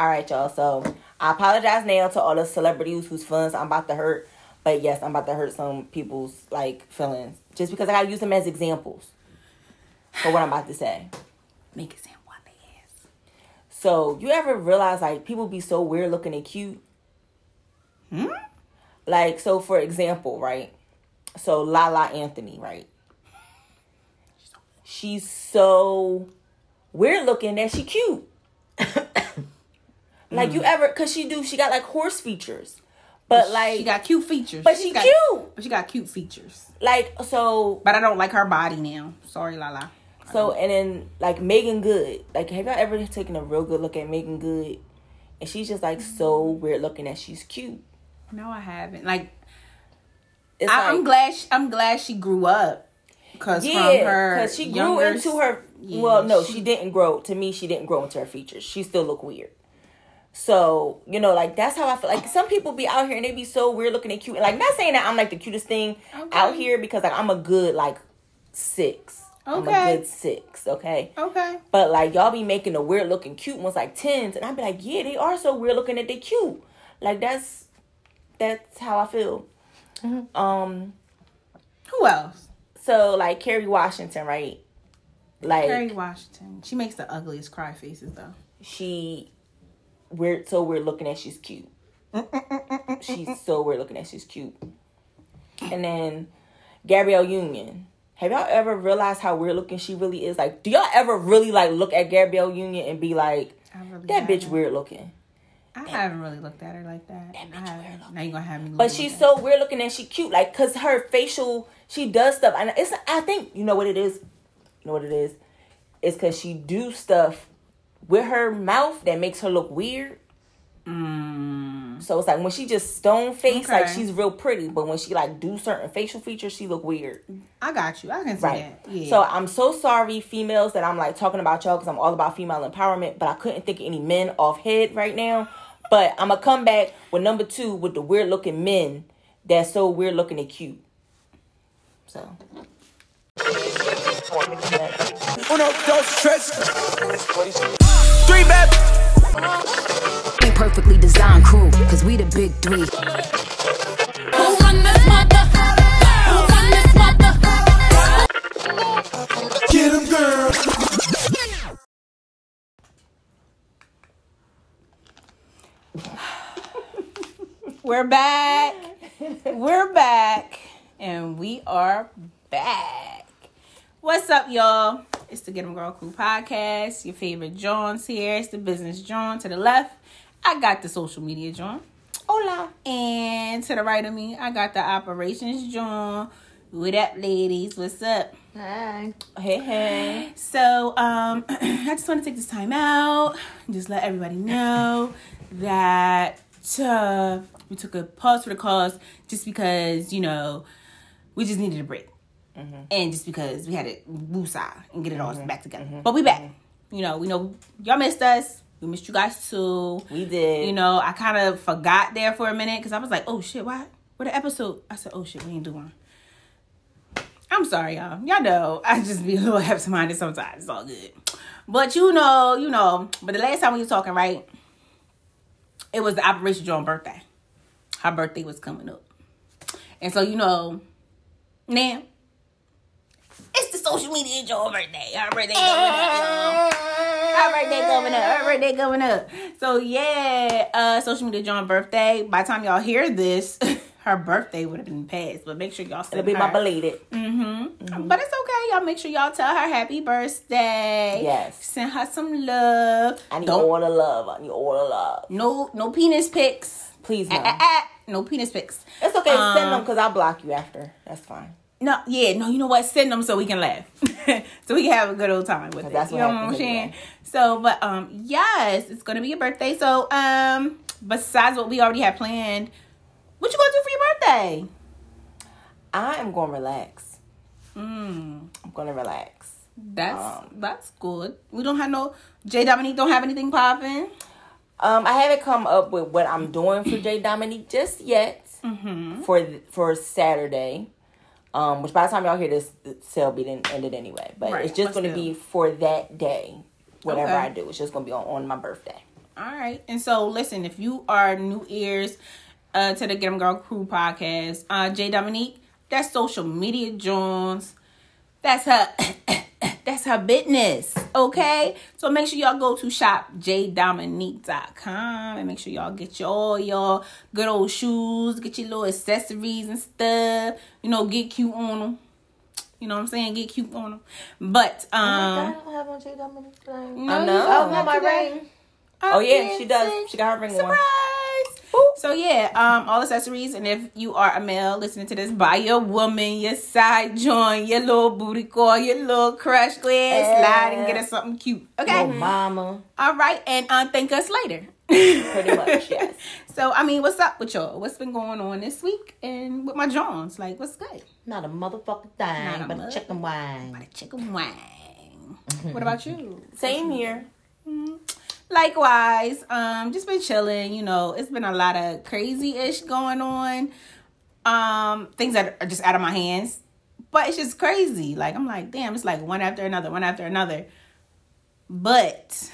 All right, y'all. So I apologize now to all the celebrities whose feelings I'm about to hurt. But yes, I'm about to hurt some people's feelings just because I gotta use them as examples for what I'm about to say. Make it sound what they is. So you ever realize people be so weird looking and cute? Hmm. So for example, right? So Lala Anthony, right? She's so weird looking that she cute. She got horse features. But she got cute features. But she cute. But she got cute features. But I don't like her body now. Sorry, Lala. So and then Megan Good. Have y'all ever taken a real good look at Megan Good? And she's just so weird looking that she's cute. No, I haven't. I'm glad she grew up. Because she grew into her. Yeah, well, no, she didn't grow. To me, she didn't grow into her features. She still look weird. So, that's how I feel. Some people be out here and they be so weird looking and cute. And, not saying that I'm, the cutest thing out here because, I'm a good, six. Okay. I'm a good six, okay? Okay. But, y'all be making the weird looking cute ones tens. And I be yeah, they are so weird looking that they cute. That's how I feel. Mm-hmm. Who else? So, Kerry Washington, right? Kerry Washington. She makes the ugliest cry faces, though. We're looking at she's cute. She's so weird looking at she's cute. And then Gabrielle Union. Have y'all ever realized how weird looking she really is? Do y'all ever really look at Gabrielle Union and be that bitch weird looking? I haven't really looked at her like that. That bitch weird looking. Now you gonna have me. But she's so weird looking and she cute, cause her facial, she does stuff, and it's. I think you know what it is. You know what it is? It's cause she do stuff with her mouth that makes her look weird. Mm. So it's when she just stone face, she's real pretty, but when she do certain facial features, she look weird. I got you. I can see that. Yeah. So I'm so sorry, females, that I'm talking about y'all because I'm all about female empowerment, but I couldn't think of any men off head right now. But I'm gonna come back with number 2 with the weird looking men that's so weird looking and cute. So. Uno, dos, tres. 3 baby. We perfectly designed crew, cause we the big 3. Who run this mother? Who run this mother? Get 'em, girl. We're back. We're back. And we are back. What's up, y'all? It's the Get 'Em Girl Crew podcast. Your favorite John's here. It's the business John. To the left, I got the social media John. Hola. And to the right of me, I got the operations John. What up, ladies? What's up? Hi. Hey, hey. So, I just want to take this time out and just let everybody know that we took a pause for the cause just because, we just needed a break. Mm-hmm. And just because we had to woosah and get it all back together. Mm-hmm. But we back. Mm-hmm. We know y'all missed us. We missed you guys too. We did. I kind of forgot there for a minute because I was like, oh shit, why? What an episode? I said, oh shit, we ain't do one. I'm sorry, y'all. Y'all know I just be a little absent-minded sometimes. It's all good. But but the last time we were talking, right, it was the Operation Joan's birthday. Her birthday was coming up. And so, now, it's the social media Joan's birthday. Her birthday coming up, y'all. Her birthday coming up. Her birthday coming up. So, yeah. Social media Joan's birthday. By the time y'all hear this, her birthday would have been passed. But make sure y'all send her. It'll be my belated. Mm-hmm. Mm-hmm. But it's okay. Y'all make sure y'all tell her happy birthday. Yes. Send her some love. I need all the love. No penis pics. Please, no. No penis pics. It's okay. Send them because I'll block you after. That's fine. No, yeah, no, you know what? Send them so we can laugh. So we can have a good old time with it. That's what I'm saying. So, but, yes, it's going to be your birthday. So, besides what we already had planned, what you going to do for your birthday? I am going to relax. I'm going to relax. That's good. We don't have J. Dominique don't have anything popping? I haven't come up with what I'm doing for J. Dominique just yet for Saturday. Which by the time y'all hear this, sale be didn't ended anyway. But it's just going to be for that day. Whatever I do, it's just going to be on my birthday. All right. And so, listen, if you are new ears to the Get 'Em Girl Crew podcast, J. Dominique, that's social media Jones. That's her. That's her business. Okay. So make sure y'all go to shopjdominique.com and make sure y'all get all your good old shoes, get your little accessories and stuff. You know, get cute on them. You know what I'm saying? Get cute on them. But, I don't have on J. Dominique. I know. Oh, not my ring. Oh, yeah, she does. She got her ring on. So, yeah, all accessories. And if you are a male listening to this, buy your woman, your side joint, your little booty call, your little crush, glass, slide and get her something cute. Okay? Little mama. All right. And thank us later. Pretty much, yes. So, I mean, what's up with y'all? What's been going on this week? And with my Johns? Like, what's good? Not a motherfucking thing, but a chicken wine. But a chicken wine. What about you? Same here. Mm-hmm. Likewise, just been chilling, you know, it's been a lot of crazy-ish going on, things that are just out of my hands, but it's just crazy, like, I'm like, damn, it's like one after another, but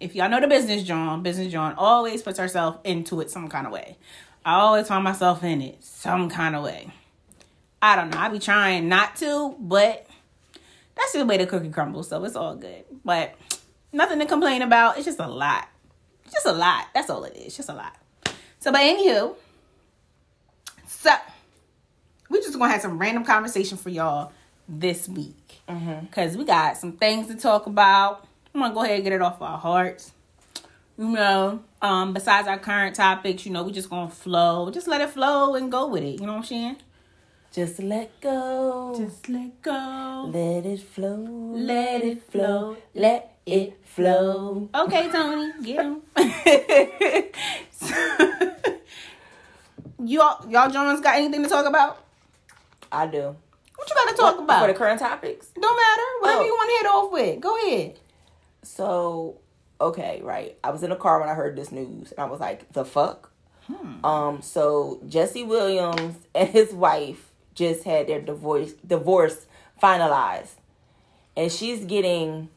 if y'all know the business John always puts herself into it some kind of way. I always find myself in it some kind of way. I don't know, I be trying not to, but that's the way the cookie crumbles, so it's all good, but nothing to complain about. It's just a lot. It's just a lot. That's all it is. Just a lot. So, but anywho. So, we just going to have some random conversation for y'all this week. Because we got some things to talk about. I'm going to go ahead and get it off our hearts. You know, besides our current topics, you know, we just going to flow. Just let it flow and go with it. You know what I'm saying? Just let go. Just let go. Let it flow. Let it flow. Let it flow. Okay, Tony, get him. y'all Jones got anything to talk about? I do. What you got to talk about? For the current topics? Don't matter. Whatever you want to head off with. Go ahead. So, okay, right. I was in the car when I heard this news, and I was like, the fuck? So, Jesse Williams and his wife just had their divorce finalized. And she's getting...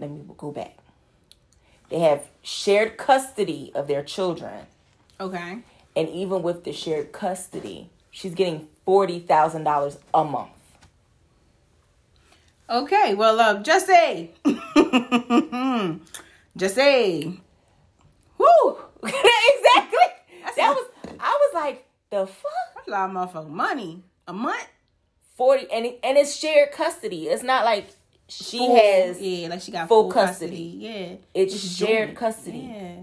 Let me go back. They have shared custody of their children. Okay. And even with the shared custody, she's getting $40,000 a month. Okay. Well, Jesse. Jesse. Woo. Exactly. I was like, the fuck? That's a lot of motherfucking money. A month? 40. And it's shared custody. It's not like... She has she got full custody. Yeah. It's shared custody. Yeah.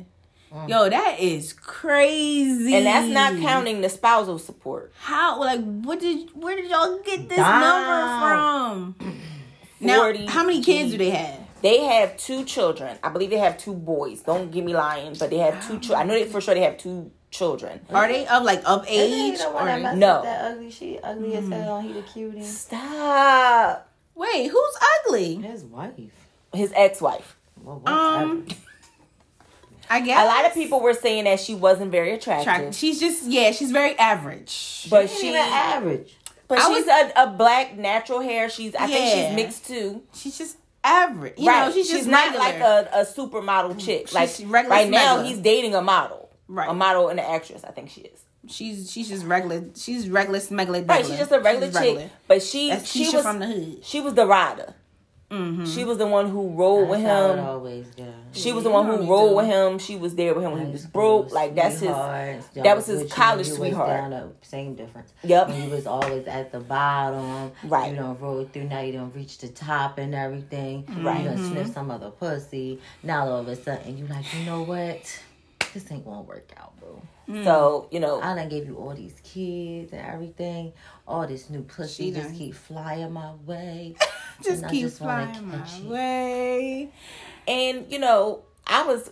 Yo, that is crazy. And that's not counting the spousal support. How where did y'all get this number from? Now, how many kids do they have? They have two children. I believe they have two boys. Don't give me lying, but they have two children. I know for sure they have two children. Are they of age? Or no. That ugly. She ugly as hell. He the cutie. Stop. Wait, who's ugly? His wife. His ex-wife. Well, I guess. A lot of people were saying that she wasn't very attractive. She's just, she's very average. But she's average. But she's a black natural hair. I think she's mixed too. She's just average. You know, she's not regular. Like a supermodel chick. Like right now, he's dating a model. Right. A model and an actress, I think she is. She's just regular. She's regular smuggler. Right, she's just a regular chick. But she was from the hood. She was the rider. Mm-hmm. She was the one who rolled with him. Always, she was the one who rolled with him. She was there with him when he was broke. Like that's his. That was his college sweetheart. Same difference. Yep. When he was always at the bottom. Right. You know, rolled through. Now you don't reach the top and everything. Right. You gonna sniff some other pussy. Now all of a sudden you like, you know what? This ain't gonna work out, bro. So, you know, I done gave you all these kids and everything. All this new pussy just keep flying my way. Just keep flying my way. And, you know, I was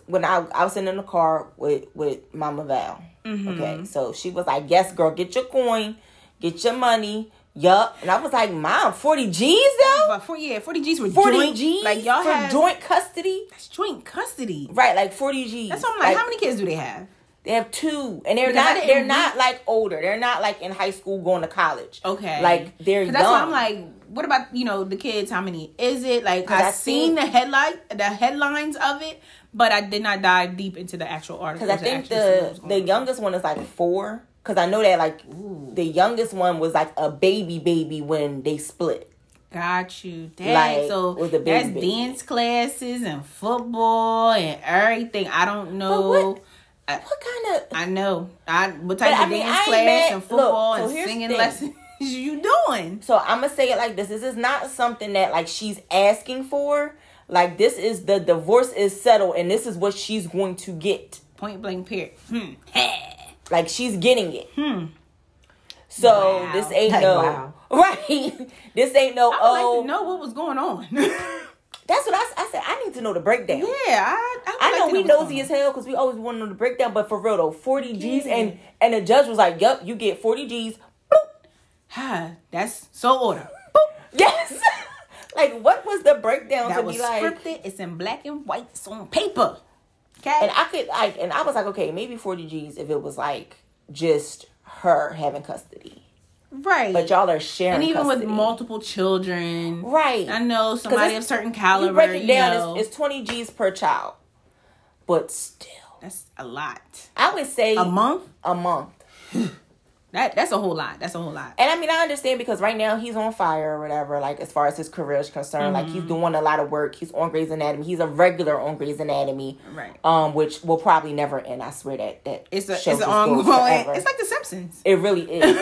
sitting in the car with Mama Val. Mm-hmm. Okay. So she was like, yes, girl, get your coin. Get your money. Yup. And I was like, Mom, 40 G's though? But 40 G's with 40 joint. G's? Like y'all have joint custody? That's joint custody. Right, like 40 G's. That's what I'm like, how many kids do they have? They have two, and they're not like older. They're not like in high school going to college. Okay, like they're young. That's why I'm like, what about, you know, the kids? How many is it? Like, I seen the headlines of it, but I did not dive deep into the actual article. Because I think the youngest one is like 4. Because I know that, like, ooh, the youngest one was like a baby when they split. Got you. Like, so that's dance classes and football and everything. I don't know. What type of dance class and football and singing lessons you doing? So I'm gonna say it like this: this is not something that, like, she's asking for. Like, this is the divorce is settled, and this is what she's going to get. Point blank, period. Like, she's getting it. So wow. This ain't like, no wow. Right. This ain't no. I would like to know what was going on. That's what I said. I need to know the breakdown. Yeah, I know like we nosy as hell because we always want to know the breakdown. But for real though, 40 G's and the judge was like, "Yup, you get 40 G's." Boop. Ha, that's so order. Boop. Yes. Like, what was the breakdown that to be like? Scripted. It's in black and white. It's on paper. Okay. And I was like, okay, maybe 40 G's if it was like just her having custody. Right, but y'all are sharing, and even custody with multiple children. Right, I know somebody of certain caliber. You break it down, it's 20 G's per child, but still, that's a lot. I would say a month. that's a whole lot. That's a whole lot. And I mean, I understand because right now he's on fire or whatever. Like, as far as his career is concerned, like, he's doing a lot of work. He's on Grey's Anatomy. He's a regular on Grey's Anatomy, right? Which will probably never end. I swear that it's ongoing. It's like The Simpsons. It really is.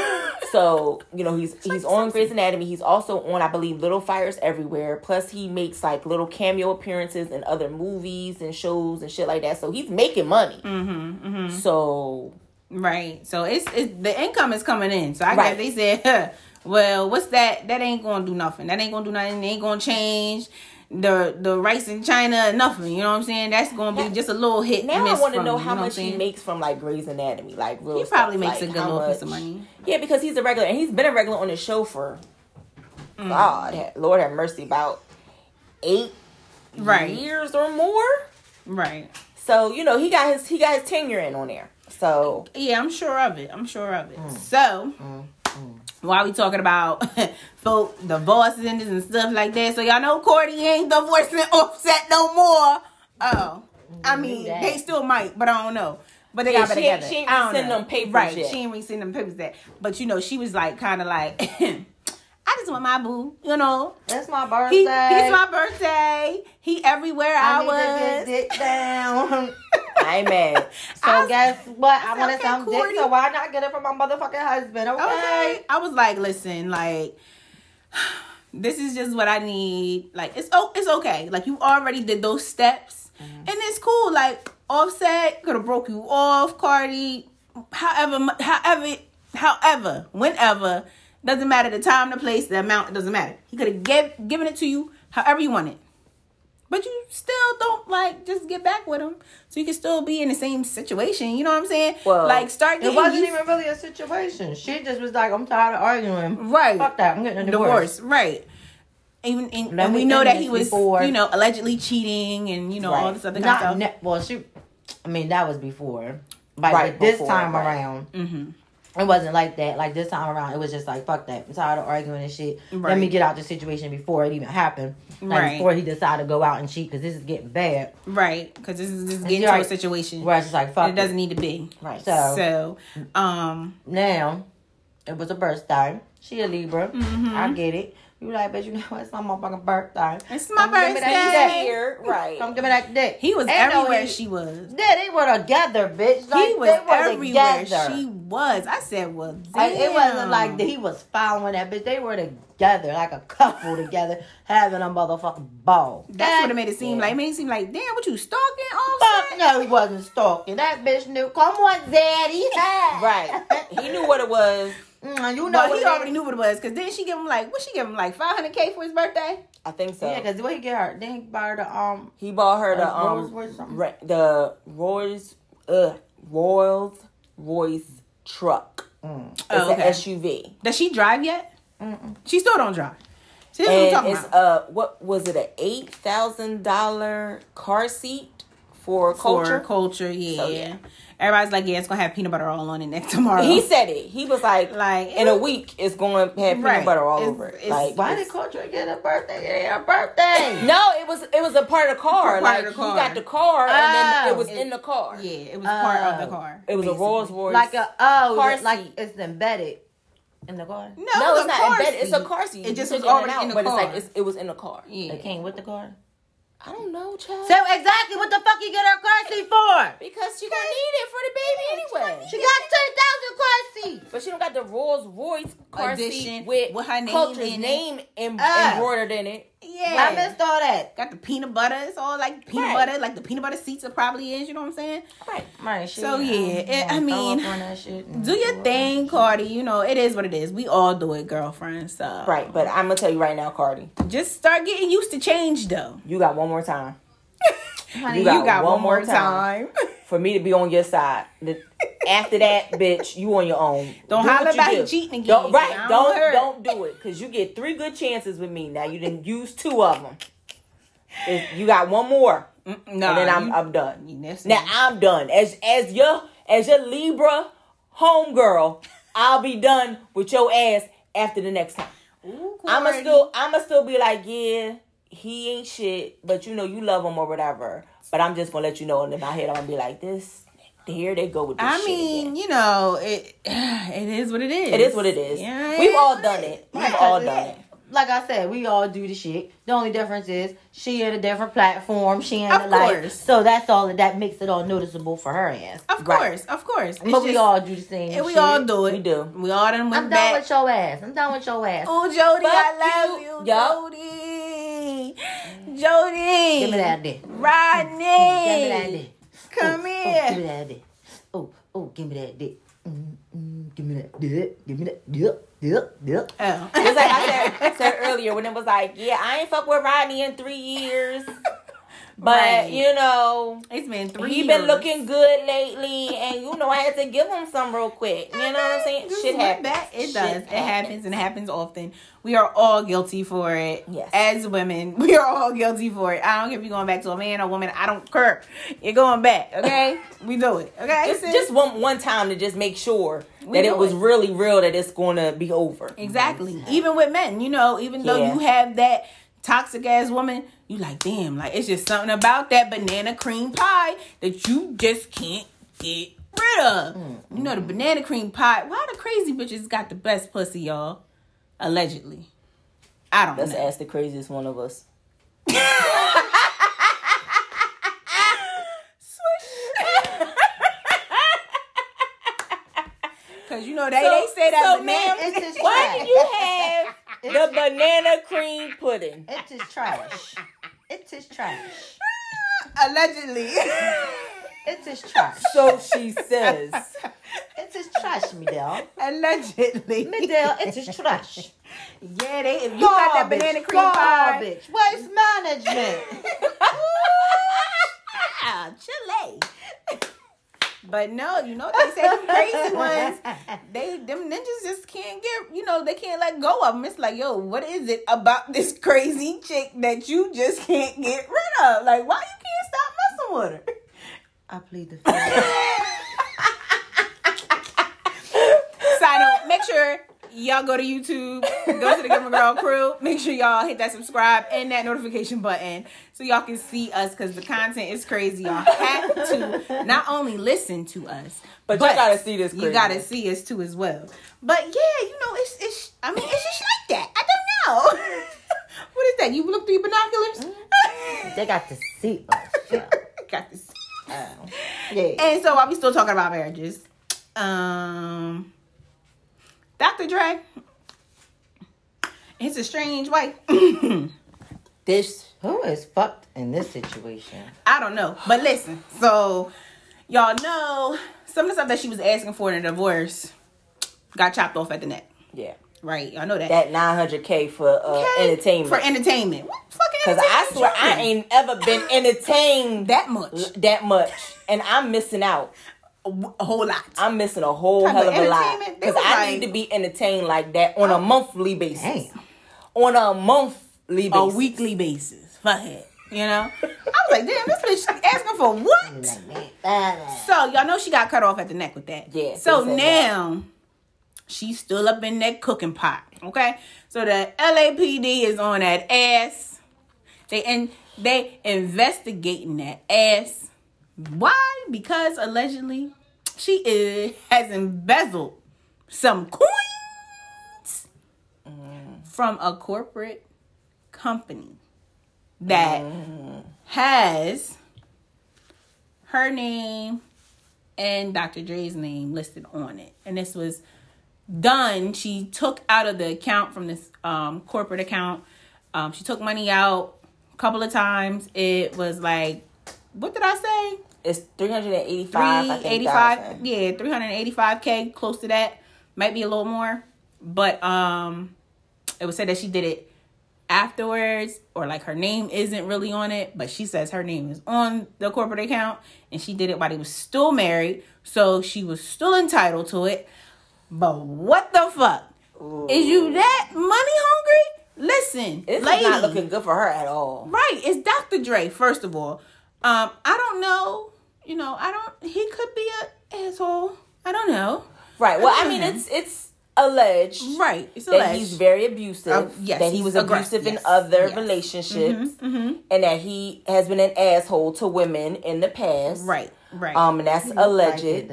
So, you know, he's on Grey's Anatomy. He's also on, I believe, Little Fires Everywhere. Plus, he makes, like, little cameo appearances in other movies and shows and shit like that. So, he's making money. Mm-hmm, mm-hmm. So. Right. So, it's the income is coming in. So, I guess they said, well, what's that? That ain't going to do nothing. That ain't going to do nothing. It ain't going to change the rice in China, nothing. You know what I'm saying? That's going to be just a little hit. Now I want to know how much he makes from, like, Grey's Anatomy. Like, real stuff. He probably makes a good little piece of money. Yeah, because he's a regular. And he's been a regular on the show for, God, Lord have mercy, about 8 years or more. Right. So, you know, he got his tenure in on there. So. Yeah, I'm sure of it. So. Why we talking about folk divorces and stuff like that? So y'all know Cardi ain't divorcing Offset no more. Oh, I mean they still might, but I don't know. But they got together. She ain't sending them papers. Right, yet. She ain't sending them papers that. But you know she was like kind of like, I just want my boo. You know, that's my birthday. He's my birthday. He everywhere I was. Need to get down. I ain't mad. So guess what? I wanted some dick, so why not get it from my motherfucking husband? Okay. I was like, listen, like, this is just what I need. Like, it's okay. Like, you already did those steps. Mm-hmm. And it's cool. Like, Offset could have broke you off, Cardi. However, whenever. Doesn't matter the time, the place, the amount. It doesn't matter. He could have given it to you however you want it. But you still don't, like, just get back with him. So you can still be in the same situation. You know what I'm saying? Well, like, start getting... It wasn't even really a situation. She just was like, I'm tired of arguing. Right. Fuck that. I'm getting a divorce. Right. And we know that he was, you know, allegedly cheating and, you know, all this other kind of stuff. That was before. But this time around... Mm-hmm. It wasn't like that. Like, this time around, it was just like, fuck that. I'm tired of arguing and shit. Right. Let me get out the situation before it even happened. Like, before he decided to go out and cheat, because this is getting bad. Right. Because this is just getting to a situation where it's just like, fuck it. It doesn't need to be. Right. So, now, it was a birthday. She a Libra. Mm-hmm. I get it. You like, bitch, you know, it's my motherfucking birthday. It's my birthday. Give me that here. Right. Come give me that dick. He was everywhere she was. Yeah, they were together, bitch. Like, he was everywhere she was. I said, well, damn. Like, it wasn't like that he was following that bitch. They were together, like a couple together, having a motherfucking ball. That's what it made it seem like. It made it seem like, damn, what you stalking all that? Fuck no, he wasn't stalking. That bitch knew, come on, daddy. Right. He knew what it was. You know, but he already knew what it was because then she gave him like $500K for his birthday. I think so. Yeah, because what he get her? Then he bought her the He bought her the Rolls Royce truck. It's an SUV. Does she drive yet? Mm-mm. She still don't drive. See, this is what I'm talking about. What was it? $8,000 car seat For culture? Yeah. So, yeah. Everybody's like, yeah, it's going to have peanut butter all on it next tomorrow. He said it. He was like in a week, it's going to have peanut butter all over it. Like, why did culture get a birthday? It ain't a birthday. No, it was a part of the car. Like, you got the car, and then it was in the car. Yeah, it was part of the car. It was basically a Rolls Royce. Like a, car seat. Like it's embedded in the car. No, it's not embedded. It's a car seat. It just was already in the car. But it was in the car. Yeah. It came with the car? I don't know, child. So exactly what the fuck you get her car seat for? Because she gonna need it for the baby anyway. She got 2,000 car seats. But she don't got the Rolls Royce car edition seat with her name embroidered in it. Yeah. I missed all that. Got the peanut butter. It's all like peanut butter. Like the peanut butter seats it probably is. You know what I'm saying? Right. So yeah. I mean, do your thing, Cardi. You know, it is what it is. We all do it, girlfriend. So. Right. But I'm going to tell you right now, Cardi. Just start getting used to change, though. You got one more time. Honey, you got one more time. For me to be on your side. After that, bitch, you on your own. Don't holler about you cheating again. Don't do it. Because you get 3 good chances with me. Now you didn't use 2 of them. You got one more. No. And then I'm done. Now I'm done. As your Libra homegirl, I'll be done with your ass after the next time. I'ma still be like, yeah, he ain't shit, but you know you love him or whatever. But I'm just gonna let you know in my head, I'm gonna be like, this, here they go with this shit. I mean, again. You know, it is what it is. It is what it is. Yeah, we've all done it. We've all done it. Like I said, we all do the shit. The only difference is she in a different platform. She in the life. So that's all that makes it all noticeable for her ass. Of course. But we all do the same shit. And we all do it. We do. We all done went back. I'm done with your ass. Oh, Jody, I love you. Jody. Give me that dick. Rodney. Give me that dick. Come here. Give me that dick. Oh, give me that dick. Give me that dick. Give me that dick. Yep. Oh. It's like I said earlier when it was like, yeah, I ain't fuck with Rodney in 3 years. But, you know, it's been 3 years. He been looking good lately. And, you know, I had to give him some real quick. You know what I'm saying? Shit happens. It happens. It happens often. We are all guilty for it. Yes. As women, we are all guilty for it. I don't care if you're going back to a man or woman. I don't care. You're going back. Okay? We do it. Okay? Just one time to just make sure that it was really real, that it's going to be over. Exactly. Even with men, you know, even though you have that toxic ass woman, you like, damn, like it's just something about that banana cream pie that you just can't get rid of. Mm-hmm. You know, the banana cream pie. Why the crazy bitches got the best pussy, y'all? Allegedly. I don't know. Let's ask the craziest one of us. Swish. Because, you know, they say that banana. So, why do you have the banana cream pudding? It is trash. It is trash. Allegedly. It is trash. So she says. It is trash, Midell. Allegedly. Midell, it is trash. Yeah, if you got that banana cream pie. Garbage. Waste management. Chile. But no, you know they say the crazy ones. Them ninjas just can't get, you know, they can't let go of them. It's like, yo, what is it about this crazy chick that you just can't get rid of? Like, why you can't stop messing with her? I plead the fifth. Side note, make sure y'all go to YouTube, go to the Get 'Em Girl Crew. Make sure y'all hit that subscribe and that notification button so y'all can see us because the content is crazy. Y'all have to not only listen to us, but you gotta see this. Crazy. You gotta see us too as well. But yeah, you know, it's. I mean, it's just like that. I don't know. What is that? You look through your binoculars. They got to see us. Yeah. Got to see us. Yeah. And so while we still talking about marriages, Dr. Dre, it's a strange wife. Who is fucked in this situation? I don't know. But listen, so y'all know some of the stuff that she was asking for in a divorce got chopped off at the neck. Yeah. Right. Y'all know that. That $900K for entertainment. For entertainment. What fucking entertainment? Because I swear I ain't ever been entertained that much. And I'm missing out. A whole lot. I'm missing a whole hell of a lot. Because I need to be entertained like that on a monthly basis. Damn. On a weekly basis. Fuck it. You know? I was like, damn, this bitch asking for what? So, y'all know she got cut off at the neck with that. Yeah. So now, she's still up in that cooking pot. Okay? So, the LAPD is on that ass. They investigating that ass. Why? Because allegedly, she has embezzled some coins from a corporate company that has her name and Dr. Dre's name listed on it. And this was done. She took out of the account from this corporate account. She took money out a couple of times. It was like, what did I say? It's 385, I think. Yeah, 385K, close to that. Might be a little more. But it was said that she did it afterwards, or like her name isn't really on it, but she says her name is on the corporate account, and she did it while they was still married, so she was still entitled to it. But what the fuck? Ooh. Is you that money hungry? Listen, it's not looking good for her at all. Right. It's Dr. Dre, first of all. I don't know. You know, he could be an asshole. I don't know. Right. Well, I mean, it's alleged. Right. It's alleged. That he's very abusive. Yes. That he was abusive in other relationships. Mm-hmm. And that he has been an asshole to women in the past. Right. Right. And that's alleged.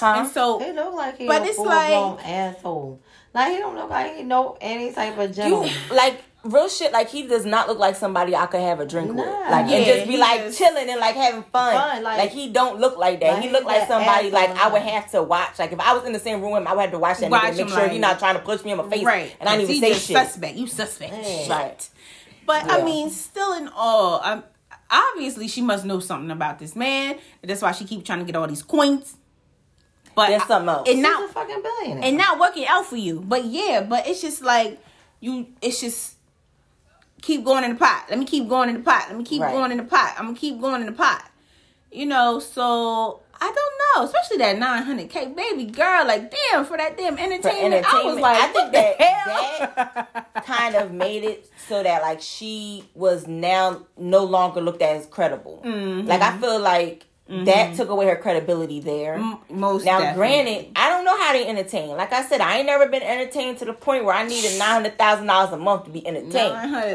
And so they look like he's a full-blown asshole. Like, he don't look like he know any type of gentleman. Like, real shit, like, he does not look like somebody I could have a drink with. Like, and just be, like, chilling and, like, having fun. Like, he don't look like that. Like, he look like somebody, like, I would have to watch. Like, if I was in the same room with him, I would have to watch that nigga and make sure he's not trying to push me in my face. Right. And I didn't even say shit. You suspect. Yeah. Right. But, I mean, still in all, obviously, she must know something about this man. That's why she keep trying to get all these coins. But there's something else. She's a fucking billionaire. And not working out for you. But, yeah, but it's just, like, it's just... keep going in the pot. Let me keep going in the pot. Let me keep going in the pot. I'm going to keep going in the pot. You know, so I don't know. Especially that 900K, baby girl. Like, damn, for that damn entertainment. I was like, I think that kind of made it so that, like, she was now no longer looked at as credible. Mm-hmm. Like, I feel like that took away her credibility there. Most now, definitely. Granted, I don't know how they entertain. Like I said, I ain't never been entertained to the point where I needed $900,000 a month to be entertained. I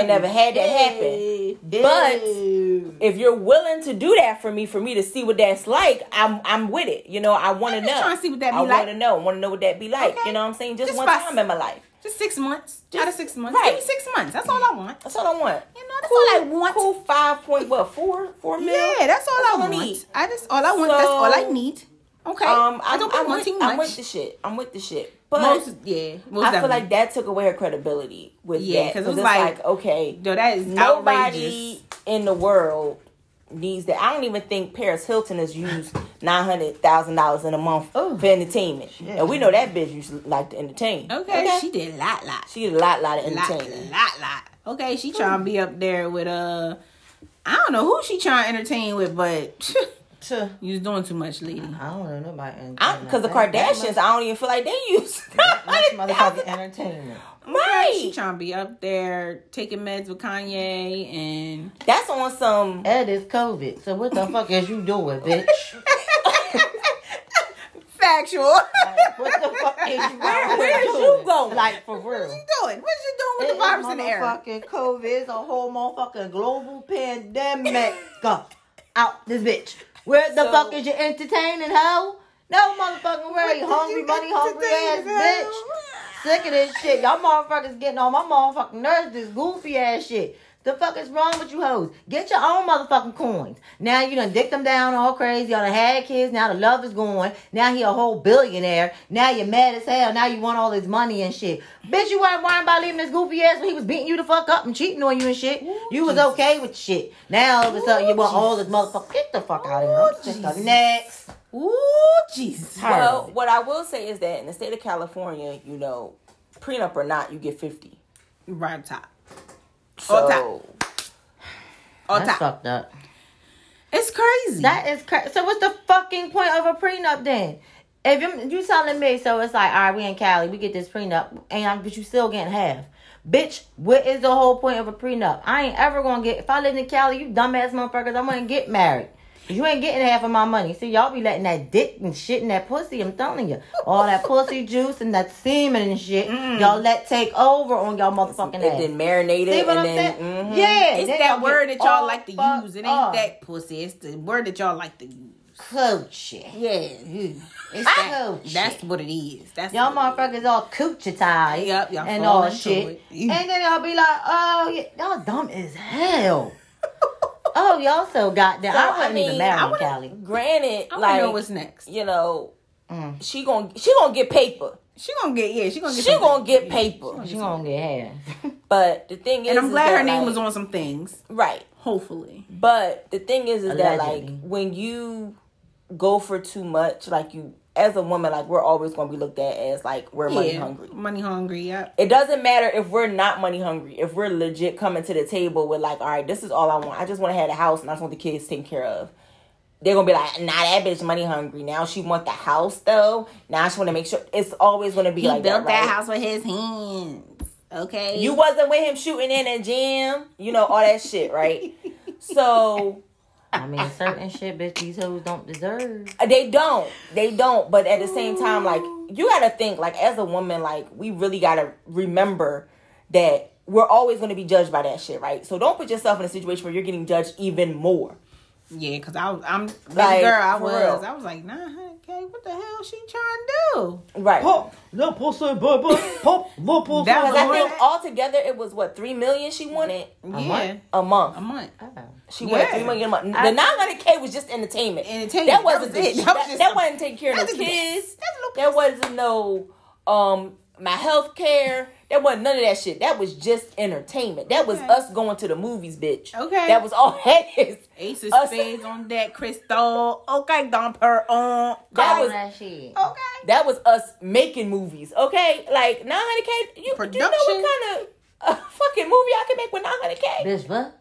ain't never had that happen. But if you're willing to do that for me to see what that's like, I'm with it. You know, I want to know. I'm trying to see what that be like. I want to know. What that be like. Okay. You know what I'm saying? Just one time in my life. Just 6 months. Out of 6 months. Right. Give me 6 months. That's all I want. That's all I want. You know, that's all I want. Cool 4 mil. Yeah, that's all I want. That's all I need. Okay. I don't want too much. I'm with the shit. But most I feel like that took away her credibility with that. Because it was like, okay. No, that is nobody in the world needs that. I don't even think Paris Hilton has used $900,000 in a month for entertainment. Shit. And we know that bitch used to like to entertain. Okay. She did a lot. She did a lot of entertaining. A lot. Okay, she trying to be up there with, I don't know who she trying to entertain with, but you was doing too much, lady. I don't know nobody entertaining. Because the Kardashians, I don't even feel like they used motherfucking entertainment. Right. She trying to be up there taking meds with Kanye, and that's on some. That is COVID. So what the fuck is you doing, bitch? Factual. Like, what the fuck is you doing? Where is you going? Like, for real. What you doing? What you doing with the virus in the air? Fucking COVID is a whole motherfucking global pandemic. Go out this bitch. Where the fuck is you entertaining, hoe? No motherfucking way. Hungry, money hungry ass bitch. Sick of this shit. Y'all motherfuckers getting on my motherfucking nerves, this goofy ass shit. The fuck is wrong with you hoes? Get your own motherfucking coins. Now you done dick them down all crazy. Y'all done had kids. Now the love is gone. Now he a whole billionaire. Now you're mad as hell. Now you want all his money and shit. Bitch, you weren't worrying about leaving this goofy ass when he was beating you the fuck up and cheating on you and shit. Ooh, you was okay with shit. Now all of a sudden you want all this motherfucker. Get the fuck out of here. I'm just next. Ooh, Jesus. Well, what I will say is that in the state of California, you know, prenup or not, you get 50. Right on top. So, all top. That's fucked up. It's crazy. That is crazy. So what's the fucking point of a prenup then? If you telling me, so it's like, all right, we in Cali, we get this prenup, but you still getting half. Bitch, what is the whole point of a prenup? I ain't ever gonna get, if I lived in Cali, you dumbass motherfuckers, I wouldn't get married. You ain't getting half of my money. See, y'all be letting that dick and shit and that pussy, I'm telling you. All that pussy juice and that semen and shit, y'all let take over on y'all motherfucking ass. It been marinated. See what I'm saying? Mm-hmm. Yeah. It's that word that y'all like to use. It ain't that pussy. It's the word that y'all like to use. Coochie. Yeah. It's coochie. That's what it is. That's y'all motherfuckers all coochie-tied. Yep, y'all and all shit. And then y'all be like, oh, y'all dumb as hell. Oh, y'all so goddamn. So, I wouldn't even marry Callie. Granted, I like, know what's next. You know, she gonna get paper. She gonna get paper. She gonna get half. But the thing is, and I'm glad her name was on some things, right? Hopefully. But the thing is that like when you go for too much, like you as a woman, like we're always gonna be looked at as like we're money hungry. Money hungry. Yeah. It doesn't matter if we're not money hungry. If we're legit coming to the table with like, all right, this is all I want. I just want to have a house and I just want the kids taken care of. They're going to be like, nah, that bitch money hungry. Now she want the house, though. Now she want to make sure. It's always going to be like that, right? He built that house with his hands, okay? You wasn't with him shooting in a gym. You know, all that shit, right? So, I mean, certain shit, bitch, these hoes don't deserve. They don't. But at the same time, like, you got to think, like, as a woman, like, we really got to remember that we're always going to be judged by that shit, right? So don't put yourself in a situation where you're getting judged even more. Yeah, because I'm like, girl, I was like, 900K, what the hell she trying to do? Right. Pop, little pussy, pop, little pussy. Because I think altogether it was, what, 3 million she wanted? Yeah. A month. Oh. She wanted 3 million a month. The 900K was just entertainment. That wasn't it. That wasn't taking care of the kids. That wasn't no, my health care. That wasn't none of that shit. That was just entertainment. That was us going to the movies, bitch. Okay. That was all that is. Ace of Spades on that crystal. Okay, dump her on. That was that shit. Okay. That was us making movies. Okay, like 900K. You know what kind of fucking movie I can make with 900K? Bitch, what?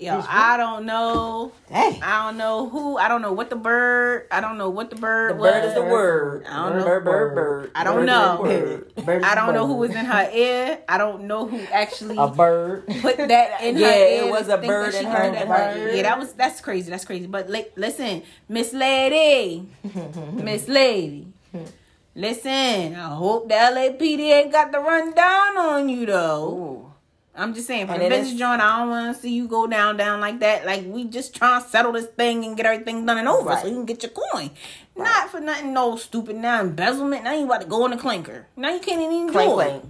Yo, I don't know. Dang. I don't know who. I don't know what the bird. I don't know what the bird was. The bird is the word. I don't know. Bird. I don't know. I don't know who was in her ear. I don't know who actually a bird put that in her ear. It was a bird in her ear. Yeah, that's crazy. That's crazy. But listen, Miss Lady. Miss Lady. Listen, I hope the LAPD ain't got the rundown on you, though. Ooh. I'm just saying, for the bitch joint, I don't want to see you go down like that. Like, we just trying to settle this thing and get everything done and over so you can get your coin. Right. Not for nothing, no stupid now embezzlement. Now you about to go in the clinker. Now you can't even do it.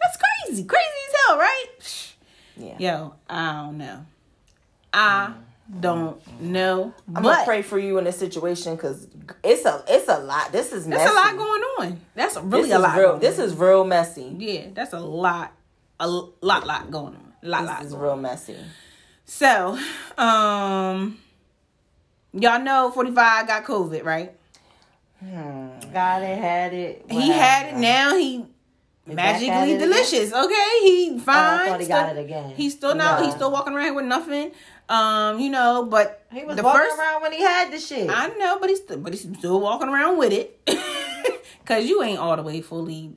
That's crazy. Crazy as hell, right? Yeah. Yo, I don't know. I don't know. I'm gonna pray for you in this situation because it's a lot. This is messy. That's a lot going on. That's really a lot. This is real messy. Yeah, that's a lot. A lot going on. This is real messy. So, y'all know 45 got COVID, right? God, it had it. He had it. Now he magically delicious. Okay, he fine. I thought he got it again. He's still not. He's still walking around here with nothing. You know, but he was walking around when he had the shit. I know, but he's still walking around with it. Cause you ain't all the way fully.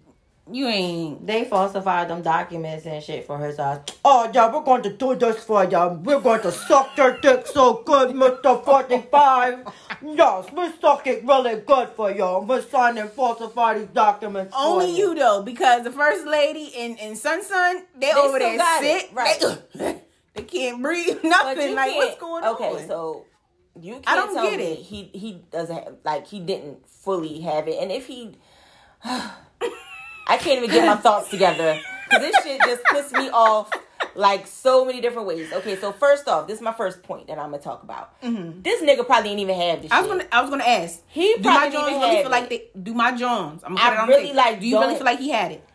You ain't. They falsified them documents and shit for her. So y'all, we're going to do this for y'all. We're going to suck your dick so good, Mr. 45. Yes, we suck it really good for y'all. We're signing falsified these documents. Only you though, because the first lady and Sun, they over there sick. Right. They can't breathe. Nothing. Like what's going on? Okay, so you can't. I don't get it. He doesn't like. He didn't fully have it, and if he. I can't even get my thoughts together. Because this shit just pissed me off like so many different ways. Okay, so first off, this is my first point that I'm going to talk about. Mm-hmm. This nigga probably didn't even have this shit. I was going to ask. He probably didn't even have it. Do my Jones. I'm going to put it on the table. Do you really feel like he had it?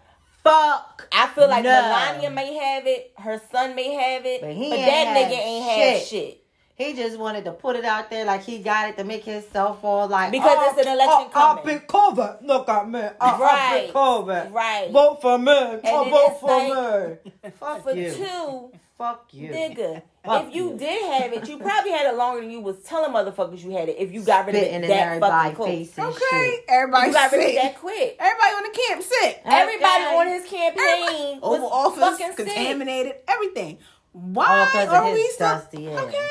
Fuck. I feel like Melania may have it. Her son may have it. But that nigga ain't had shit. He just wanted to put it out there like he got it to make himself all like... Because it's an election coming. I've been covered. Look at me. I've been covered. Right. Vote for me. Vote for me. Fuck you. Two, Fuck you. Nigga. Fuck if you, you did have it, you probably had it longer than you was telling motherfuckers you had it if you got rid of it that fucking quick. Okay. Everybody got rid of it that quick. Everybody on the camp sick. Everybody on his campaign was fucking sick. Contaminated. Everything. Why are we stuck? Okay.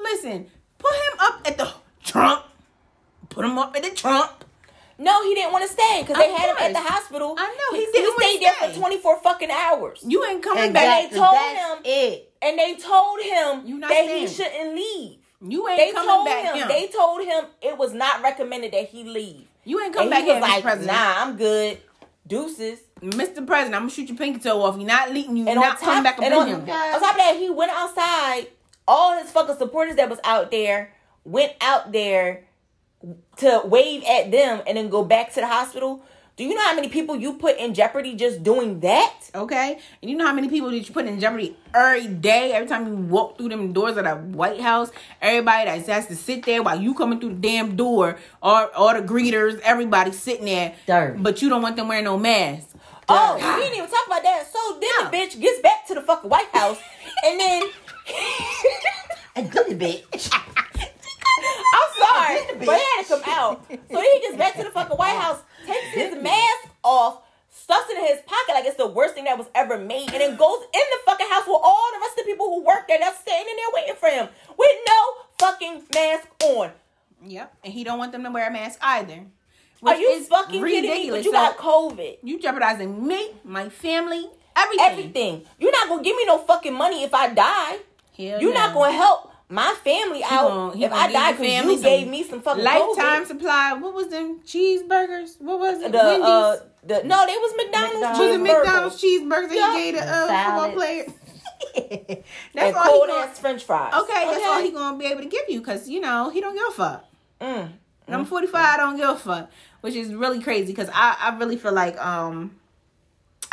Listen. Put him up at the trunk. Put him up at the trunk. No, he didn't want to stay because they had him at the hospital. I know. He didn't want to stay. He stayed there for 24 fucking hours. You ain't coming back. And they told him. And they told him that he shouldn't leave. You ain't coming back. They told him it was not recommended that he leave. You ain't coming back here, Mr. President. Nah, I'm good. Deuces. Mr. President, I'm going to shoot your pinky toe off. You're not leaving. You're not coming back and him. On top of that, he went outside. All his fucking supporters that was out there went out there to wave at them and then go back to the hospital. Do you know how many people you put in jeopardy just doing that? Okay. And you know how many people did you put in jeopardy every day? Every time you walk through them doors of the White House, everybody that has to sit there while you coming through the damn door, or the greeters, everybody sitting there. Dirt. But you don't want them wearing no mask. Oh, we didn't even talk about that. So then the bitch gets back to the fucking White House and then I do the bitch. I'm sorry, but he had to come out. So he gets back to the fucking White House, takes his mask off, stuffs it in his pocket like it's the worst thing that was ever made, and then goes in the fucking house with all the rest of the people who work there that's standing there waiting for him with no fucking mask on. Yep, and he don't want them to wear a mask either. Are you fucking kidding me? But you got COVID. You jeopardizing me, my family, everything. Everything. You're not going to give me no fucking money if I die. You're not going to help my family out. If I die, because you gave me some fucking lifetime COVID supply. What was them cheeseburgers? What was it? No, they was McDonald's. Was it McDonald's cheeseburgers that he gave the football player? That's and all cold ass French fries. Okay, that's all he gonna be able to give you because you know he don't give a fuck. And I'm 45. I don't give a fuck, which is really crazy because I really feel like I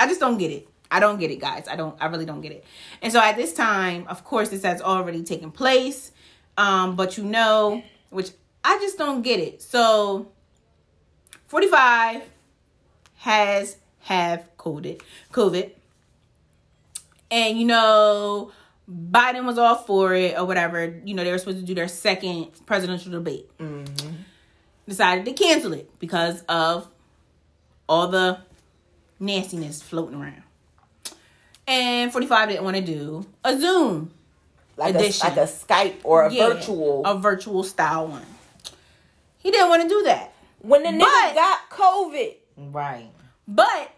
just don't get it. I don't get it, guys. I really don't get it. And so at this time, of course, this has already taken place. But you know, which I just don't get it. So 45 have COVID. And, you know, Biden was all for it or whatever. You know, they were supposed to do their second presidential debate. Mm-hmm. Decided to cancel it because of all the nastiness floating around. And 45 didn't want to do a Zoom edition. Like a Skype or a virtual style one. He didn't want to do that. When the nigga got COVID. Right. But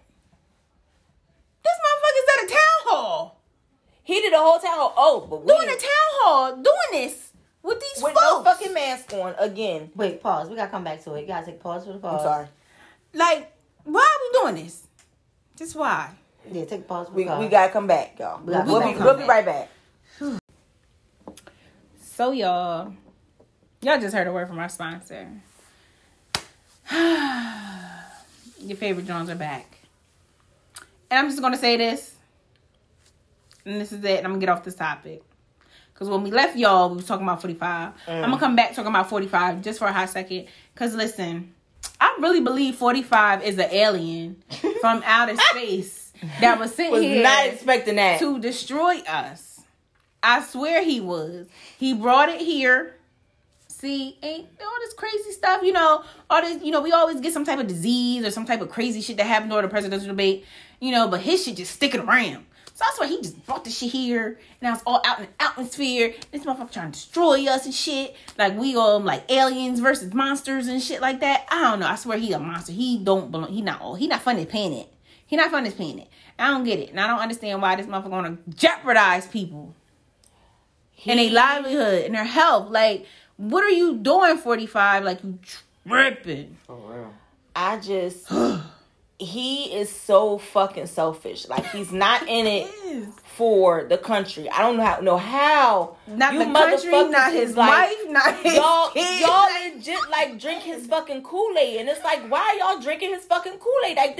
this motherfucker's at a town hall. He did a whole town hall. Oh, but doing a town hall, doing this with these folks. With no fucking mask on again. Wait, pause. We got to come back to it. You got to take pause for the pause. I'm sorry. Like, why are we doing this? Just why? Yeah, take a pause. We gotta come back, y'all. We'll be right back. So y'all just heard a word from our sponsor. Your favorite Johns are back, and I'm just gonna say this, and this is it. And I'm gonna get off this topic because when we left y'all, we was talking about 45. I'm gonna come back talking about 45 just for a hot second. Cause listen, I really believe 45 is an alien from outer space. That was sitting here not expecting that to destroy us. I swear he was. He brought it here. See, ain't all this crazy stuff, you know, all this, you know, we always get some type of disease or some type of crazy shit that happened during the presidential debate, you know, but his shit just sticking around. So I swear he just brought this shit here and now it's all out in the atmosphere. This motherfucker trying to destroy us and shit. Like we all like aliens versus monsters and shit like that. I don't know. I swear he a monster. He don't belong. He not funny paying it. He not from this planet. I don't get it. And I don't understand why this motherfucker gonna jeopardize people. And their livelihood and their health. Like, what are you doing, 45? Like, you tripping. Oh, wow. I just... he is so fucking selfish. Like, he's not in it for the country. I don't know how. Not you the country, not his wife, like, not his kids. Y'all legit, like, drink his fucking Kool-Aid. And it's like, why are y'all drinking his fucking Kool-Aid? Like,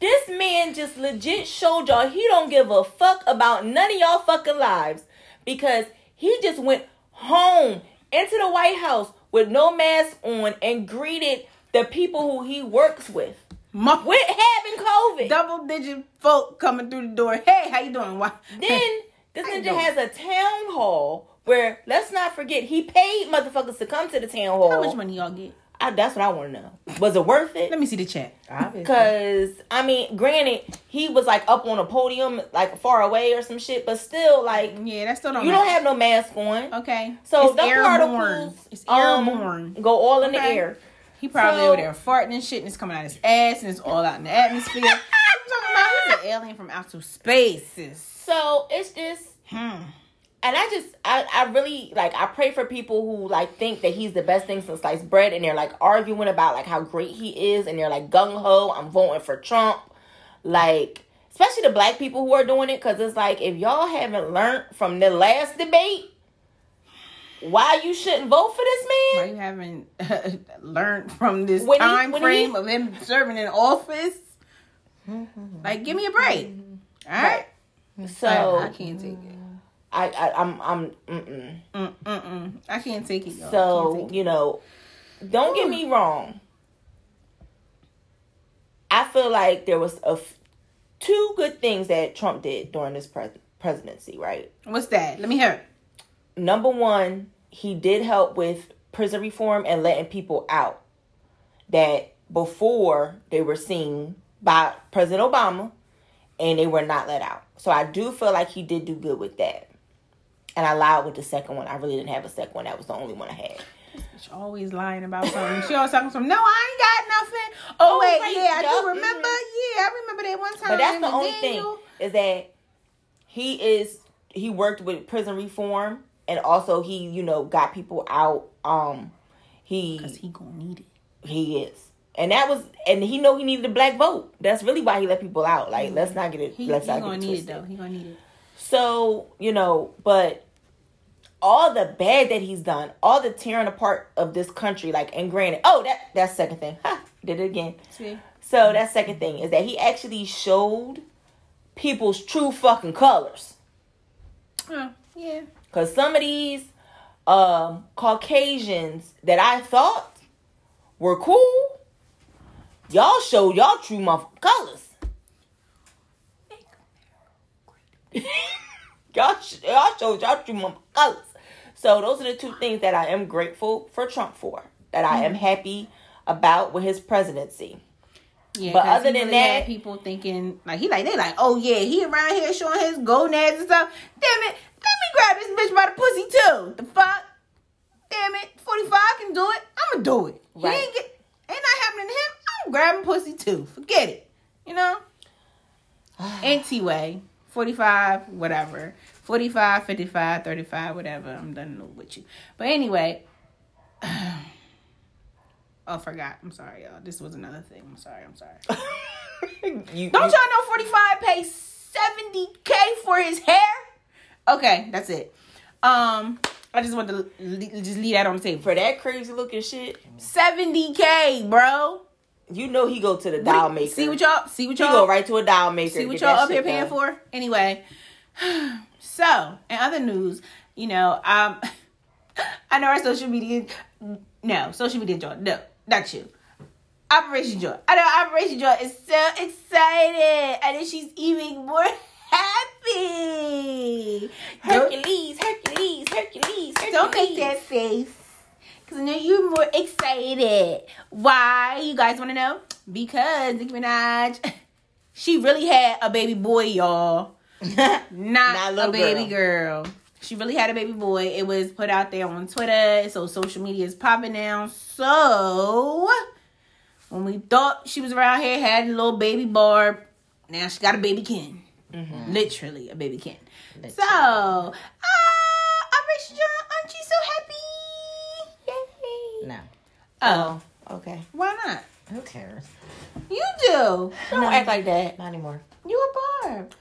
This man just legit showed y'all he don't give a fuck about none of y'all fucking lives because he just went home into the White House with no mask on and greeted the people who he works with. With having COVID. Double digit folk coming through the door. Hey, how you doing? Why? Then This nigga has a town hall where, let's not forget, he paid motherfuckers to come to the town hall. How much money y'all get? That's what I want to know. Was it worth it? Let me see the chat. Because, I mean, granted, he was, like, up on a podium, like, far away or some shit. But still, like... Yeah, that still don't You matter. Don't have no mask on. Okay. So, the particles... It's airborne. Go all in the air. He probably over there farting and shit, and it's coming out his ass, and it's all out in the atmosphere. I'm talking about he's an alien from outer space. So, it's just... And I really, like, I pray for people who, like, think that he's the best thing since sliced bread, and they're, like, arguing about, like, how great he is, and they're, like, gung-ho, I'm voting for Trump. Like, especially the black people who are doing it, because it's, like, if y'all haven't learned from the last debate why you shouldn't vote for this man. Why you haven't learned from this time frame of him serving in office. Like, give me a break. All right? So. I can't take it. I can't take it, y'all. So, you know, don't get me wrong. I feel like there was two good things that Trump did during this presidency, right? What's that? Let me hear it. Number one, he did help with prison reform and letting people out that before they were seen by President Obama and they were not let out. So I do feel like he did do good with that. And I lied with the second one. I really didn't have a second one. That was the only one I had. This bitch always lying about something. She always talking something. No, I ain't got nothing. Oh, wait. Right, yeah, I do remember. Yeah, I remember that one time. But that's the only thing is that he worked with prison reform. And also he, you know, got people out. Because he going to need it. He is. And that was, and he know he needed a black vote. That's really why he let people out. Like, let's not get it. He gonna need it though. He gonna need it. So, you know, but all the bad that he's done, all the tearing apart of this country, like, and granted, that's second thing. Did it again. See? So that second thing is that he actually showed people's true fucking colors. Yeah. Cause some of these Caucasians that I thought were cool. Y'all showed y'all true motherfucking colors. y'all showed y'all true motherfucking colors. So those are the two things that I am grateful for Trump for. That I am happy about with his presidency. Yeah, but other than that, people thinking like they oh yeah, he around here showing his gold nads and stuff. Damn it, let me grab this bitch by the pussy too. The fuck? Damn it, 45 can do it. I'ma do it. Right. He ain't not happening to him. Grabbing pussy too. Forget it. You know? Anyway, 45, whatever. 45, 55, 35, whatever. I'm done with you. But anyway. I forgot. I'm sorry, y'all. This was another thing. I'm sorry. Don't y'all know 45 pays $70,000 for his hair? Okay, that's it. I just want to just leave that on the table. For that crazy looking shit. $70,000, bro. You know he go to the dial maker. See what y'all? He go right to a dial maker. See what y'all up here paying for? Anyway. So, in other news, you know, I know our social media. No, social media joy. No, not you. Operation Joy. I know Operation Joy is so excited. I know she's even more happy. Hercules. Don't make that face. Because I know you're more excited. Why? You guys want to know? Because Nicki Minaj, she really had a baby boy, y'all. Not a baby girl. She really had a baby boy. It was put out there on Twitter. So social media is popping down. So when we thought she was around here, had a little baby Barb. Now she got a baby Ken. Mm-hmm. Literally a baby Ken. Literally. So, Operation John, aren't you so happy? No. Oh. Okay. Why not? Who cares? You do. Don't act like that. Not anymore. You a Barb.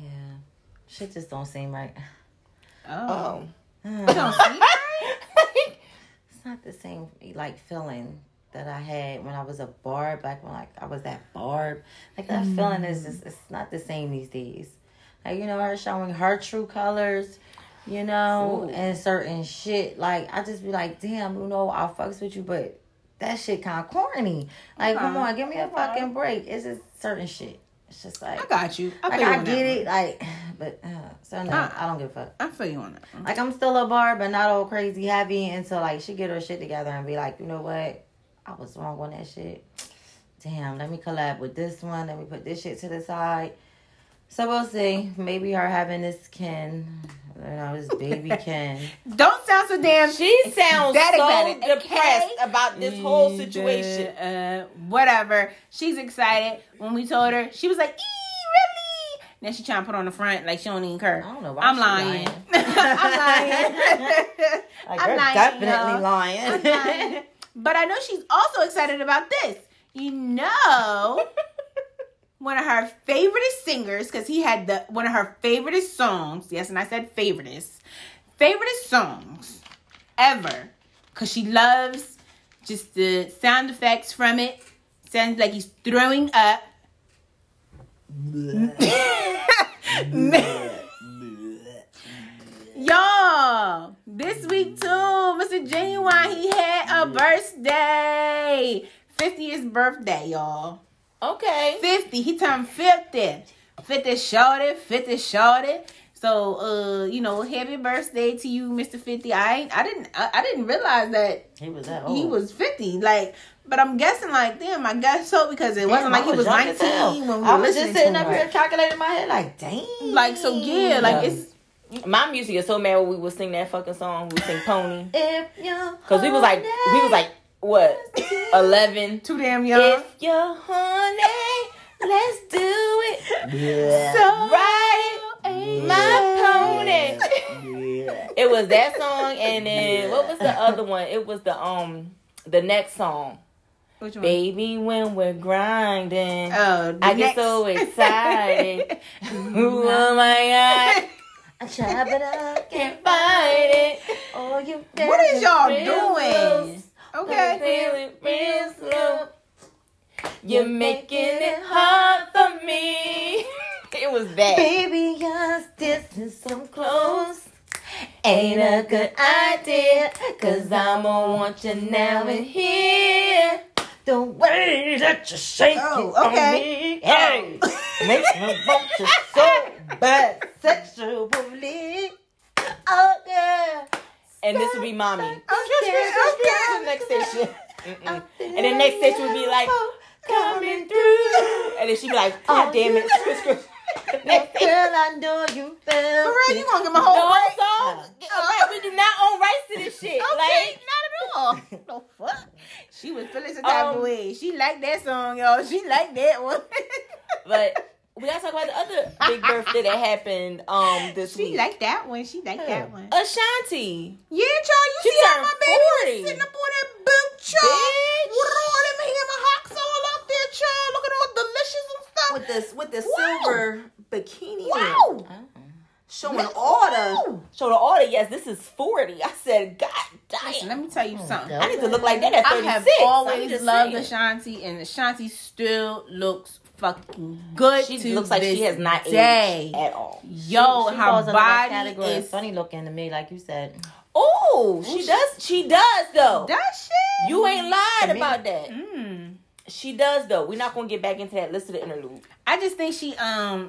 Yeah. Shit just don't seem right. Oh. It don't seem right? It's not the same, like, feeling that I had when I was a Barb. Like, when I was that Barb. Like, that feeling is just, it's not the same these days. Like, you know, her showing her true colors. You know, and certain shit. Like, I just be like, damn, you know, I fucks with you, but that shit kind of corny. Like, come on, give me a fucking break. It's just certain shit. It's just like, I got you. I get it. Like, but so no, I don't give a fuck. I feel you on that. One. Like, I'm still a bar, but not all crazy heavy until like she get her shit together and be like, you know what? I was wrong on that shit. Damn, let me collab with this one. Let me put this shit to the side. So we'll see. Maybe her having this Ken, you know, this baby Ken. Don't sound so damn. She sounds so depressed about this whole situation. Whatever. She's excited. When we told her, she was like, "Ee, really?" Now she trying to put on the front like she don't even care. I don't know why I'm lying. I'm definitely lying. But I know she's also excited about this. You know. One of her favorite singers, because he had one of her favorite songs. Yes, and I said favorite songs ever, because she loves just the sound effects from it. Sounds like he's throwing up. Y'all, this week too, Mr. Genuine, he had a birthday, 50th birthday, y'all. Okay. 50. He turned 50. 50 shorty. 50 shorty. So, you know, happy birthday to you, Mr. 50. I didn't realize that he was that old. He was 50. Like, but I'm guessing, like, damn, I guess so, because it wasn't like he was 19 when we were listening to him. I was just sitting up here calculating my head, like, dang. Like, so yeah, like it's. My music is so mad when we would sing that fucking song. We would sing Pony. Because we was like. What? 11. Too damn young. If you're horny, let's do it. Yeah. So ride it, my pony. Yeah. It was that song, and then what was the other one? It was the next song. Which one? Baby, when we're grinding, I get so excited. Ooh, oh my God. I try, but I can't find it. Oh, you. What is y'all doing? Close. Okay. Real slow. You're making it hard for me. It was that. Baby, your distance so close ain't a good idea, cause I'ma want you now and here. The way that you shake it on me makes me want you so bad sexually. Oh, girl. And this would be mommy. And the next station would be like, coming through. And then she'd be like, oh, damn it. Next girl, I know you fell. For real, you want to get my whole rights? Right, we do not own rights to this shit. Okay, not at all. No fuck. She was feeling some type of way. She liked that song, y'all. She liked that one. But we gotta talk about the other big birthday that happened this week. She liked that one. Ashanti. Yeah, y'all. You see how my baby was sitting up on that boob, y'all? With all them hammer hocks all up there, y'all. Look at all delicious and stuff. With the silver bikini. Wow. Showing all the yes, this is 40. I said, God damn. Listen, let me tell you something. I need to look like that at 36. I have always loved Ashanti, and Ashanti still looks fucking good. She looks like she has not aged at all. Yo, she her body is funny looking to me, like you said. Oh, she does. She does though. Does she? You ain't lied about that. Mm. She does though. We're not gonna get back into that list of the interlude. I just think she I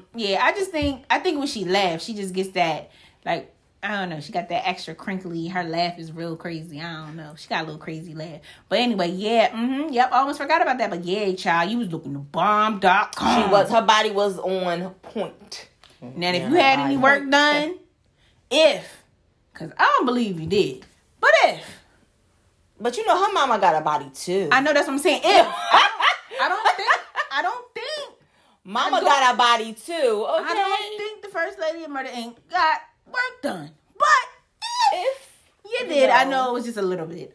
think when she laughs, she just gets that, like, I don't know. She got that extra crinkly. Her laugh is real crazy. I don't know. She got a little crazy laugh. But anyway, yeah. Mm-hmm. Yep. I almost forgot about that. But yeah, child, you was looking to bomb.com. She was. Her body was on point. Now, if you had any work done, because I don't believe you did, but you know, her mama got a body too. I know. That's what I'm saying. I don't think mama got a body too. Okay. I don't think the first lady of Murder Inc. got work done, but if you did, I know it was just a little bit.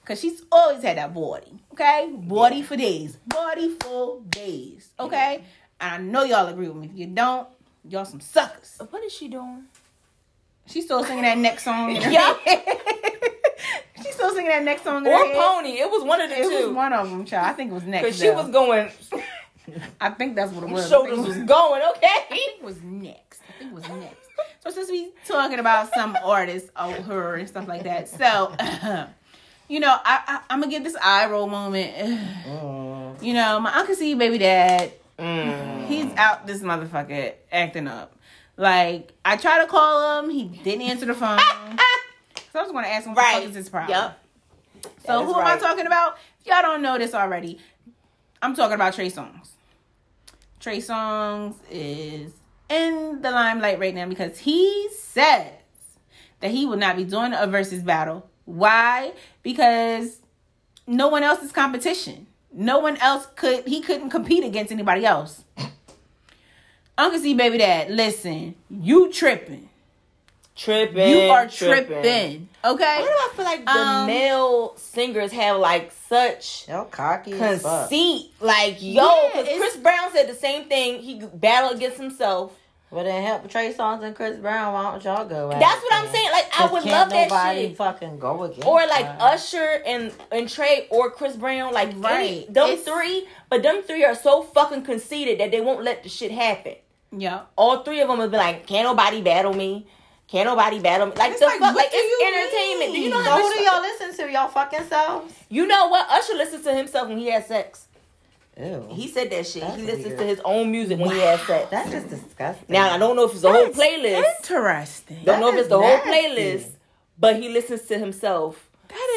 Because she's always had that body, okay? Body for days. Okay? And I know y'all agree with me. If you don't, y'all some suckers. What is she doing? She's still singing that next song. Yeah. She's still singing that next song. Or Pony. It was one of the two. It was one of them, child. I think it was next. Because she was going. I think that's what it was. Shoulders was going, okay? I think it was next. So since we talking about some artists, her and stuff like that, so you know, I'm gonna give this eye roll moment. You know, my Uncle C, baby dad, He's out this motherfucker acting up. Like, I tried to call him. He didn't answer the phone. So I was going to ask him, what the fuck is his problem? Yep. So who am I talking about? If y'all don't know this already, I'm talking about Trey Songz. Trey Songz is in the limelight right now because he says that he will not be doing a versus battle. Why? Because no one else's competition. No one else could. He couldn't compete against anybody else. Uncle C, baby dad, listen. You tripping. You are tripping. Okay? Why do I feel like the male singers have like such cocky conceit? Like, because Chris Brown said the same thing. He battled against himself. Well, then help Trey Songz and Chris Brown. Why don't y'all go at That's it, what I'm saying. Like, I would love that shit. Nobody fucking go against Or, like, her. Usher and Trey or Chris Brown. Like, three. But them three are so fucking conceited that they won't let the shit happen. Yeah. All three of them would be like, can't nobody battle me. Can't nobody battle me. Like, it's the like, fuck. Like, it's entertainment. Do you know how much... who do y'all listen to? Y'all fucking selves? You know what? Usher listens to himself when he has sex. Ew. He said that shit. That's he listens weird. To his own music when he has sex. That's just disgusting. Now, I don't know if it's the whole playlist. Interesting. Don't know if it's the whole playlist, but he listens to himself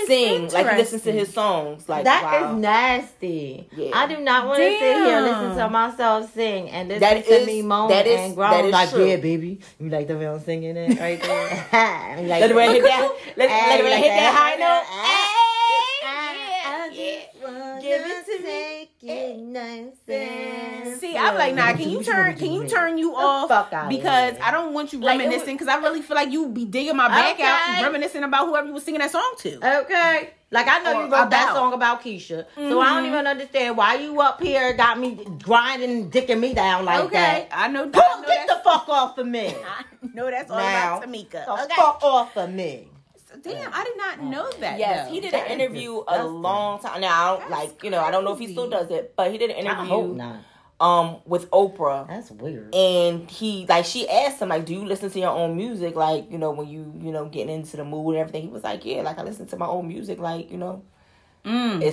sing. Like, he listens to his songs. Like, that is nasty. Yeah. I do not want to sit here and listen to myself sing and listen to me moan and groan. That is like, true. Yeah, baby. You like the way I'm singing it right there? Like, let the way hit that high note. Yeah. Give it to me. See, I'm like, nah. Can you turn you off? Because I don't want you reminiscing. Because I really feel like you be digging my back out, reminiscing about whoever you was singing that song to. Okay. Like, I know you wrote that song about Keisha, so I don't even understand why you up here got me grinding, dicking me down like that. I know. Get the fuck off of me. I know that's all about Tamika. The fuck off of me. Damn, I did not know that. Yes, he did an interview a long time. Now, I don't I don't know if he still does it, but he did an interview. I hope not. With Oprah. That's weird. And he she asked him, do you listen to your own music? Like, when you getting into the mood and everything. He was like, yeah, I listen to my own music. It's that kind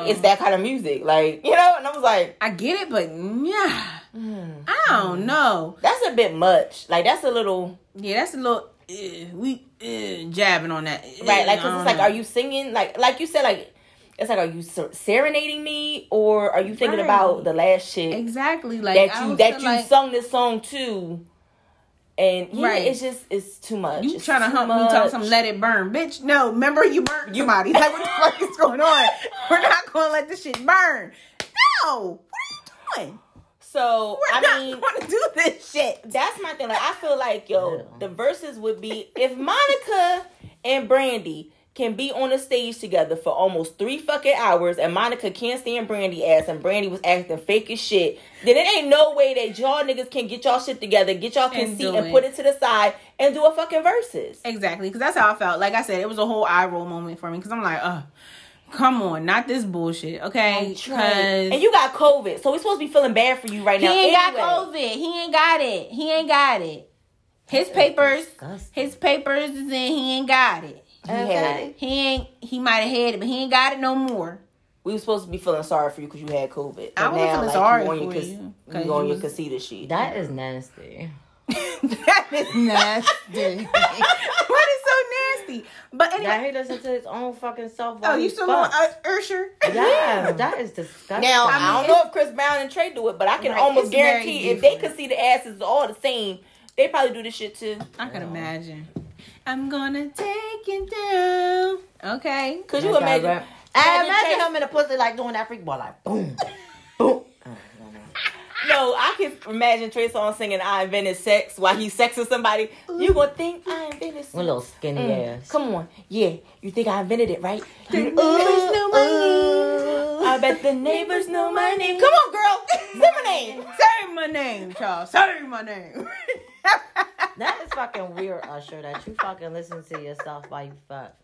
of, it's that kind of music. And I was like, I get it, but I don't know. That's a bit much. That's a little. We jabbing on that, right? Like, cause it's like, are you singing? Like you said, it's like, are you serenading me, or are you thinking about the last shit? Exactly, that you sung this song to, and it's too much. You trying to hump me, talk some Let It Burn, bitch? No, remember you burnt somebody. Like, what the fuck is going on? We're not gonna let this shit burn. No, what are you doing? So, I want to do this shit. That's my thing. I feel like, the verses would be, if Monica and Brandy can be on the stage together for almost 3 fucking hours, and Monica can't stand Brandy ass, and Brandy was acting fake as shit, then it ain't no way that y'all niggas can get y'all shit together, get y'all conceit, and put it to the side, and do a fucking verses. Exactly, because that's how I felt. Like I said, it was a whole eye roll moment for me, because I'm like, come on, not this bullshit, okay? And you got COVID, so we're supposed to be feeling bad for you right now. He ain't got COVID. He ain't got it. His papers is in. He ain't got it. Okay. He might have had it, but he ain't got it no more. We were supposed to be feeling sorry for you because you had COVID. I was feeling sorry for you. You on your conceited shit. That is nasty. That is nasty. What is so nasty? But anyway, he listens to his own fucking self. Oh, you still on Usher? Yeah, that is disgusting. Now I don't know if Chris Brown and Trey do it, but I can almost guarantee if they could see the asses all the same, they probably do this shit too. I can imagine. I'm gonna take you down. Okay, could you imagine? I imagine him in a pussy like doing that freak ball, like boom, boom. No, I can imagine Trey Songz singing "I Invented Sex" while he's sexing somebody. You gonna think I invented sex? One little skinny ass. Come on, yeah. You think I invented it, right? The neighbors know my name. I bet the neighbors know my name. Come on, girl, say my name. Say my name, Charles. Say my name. That is fucking weird, Usher. That you fucking listen to yourself while you fuck.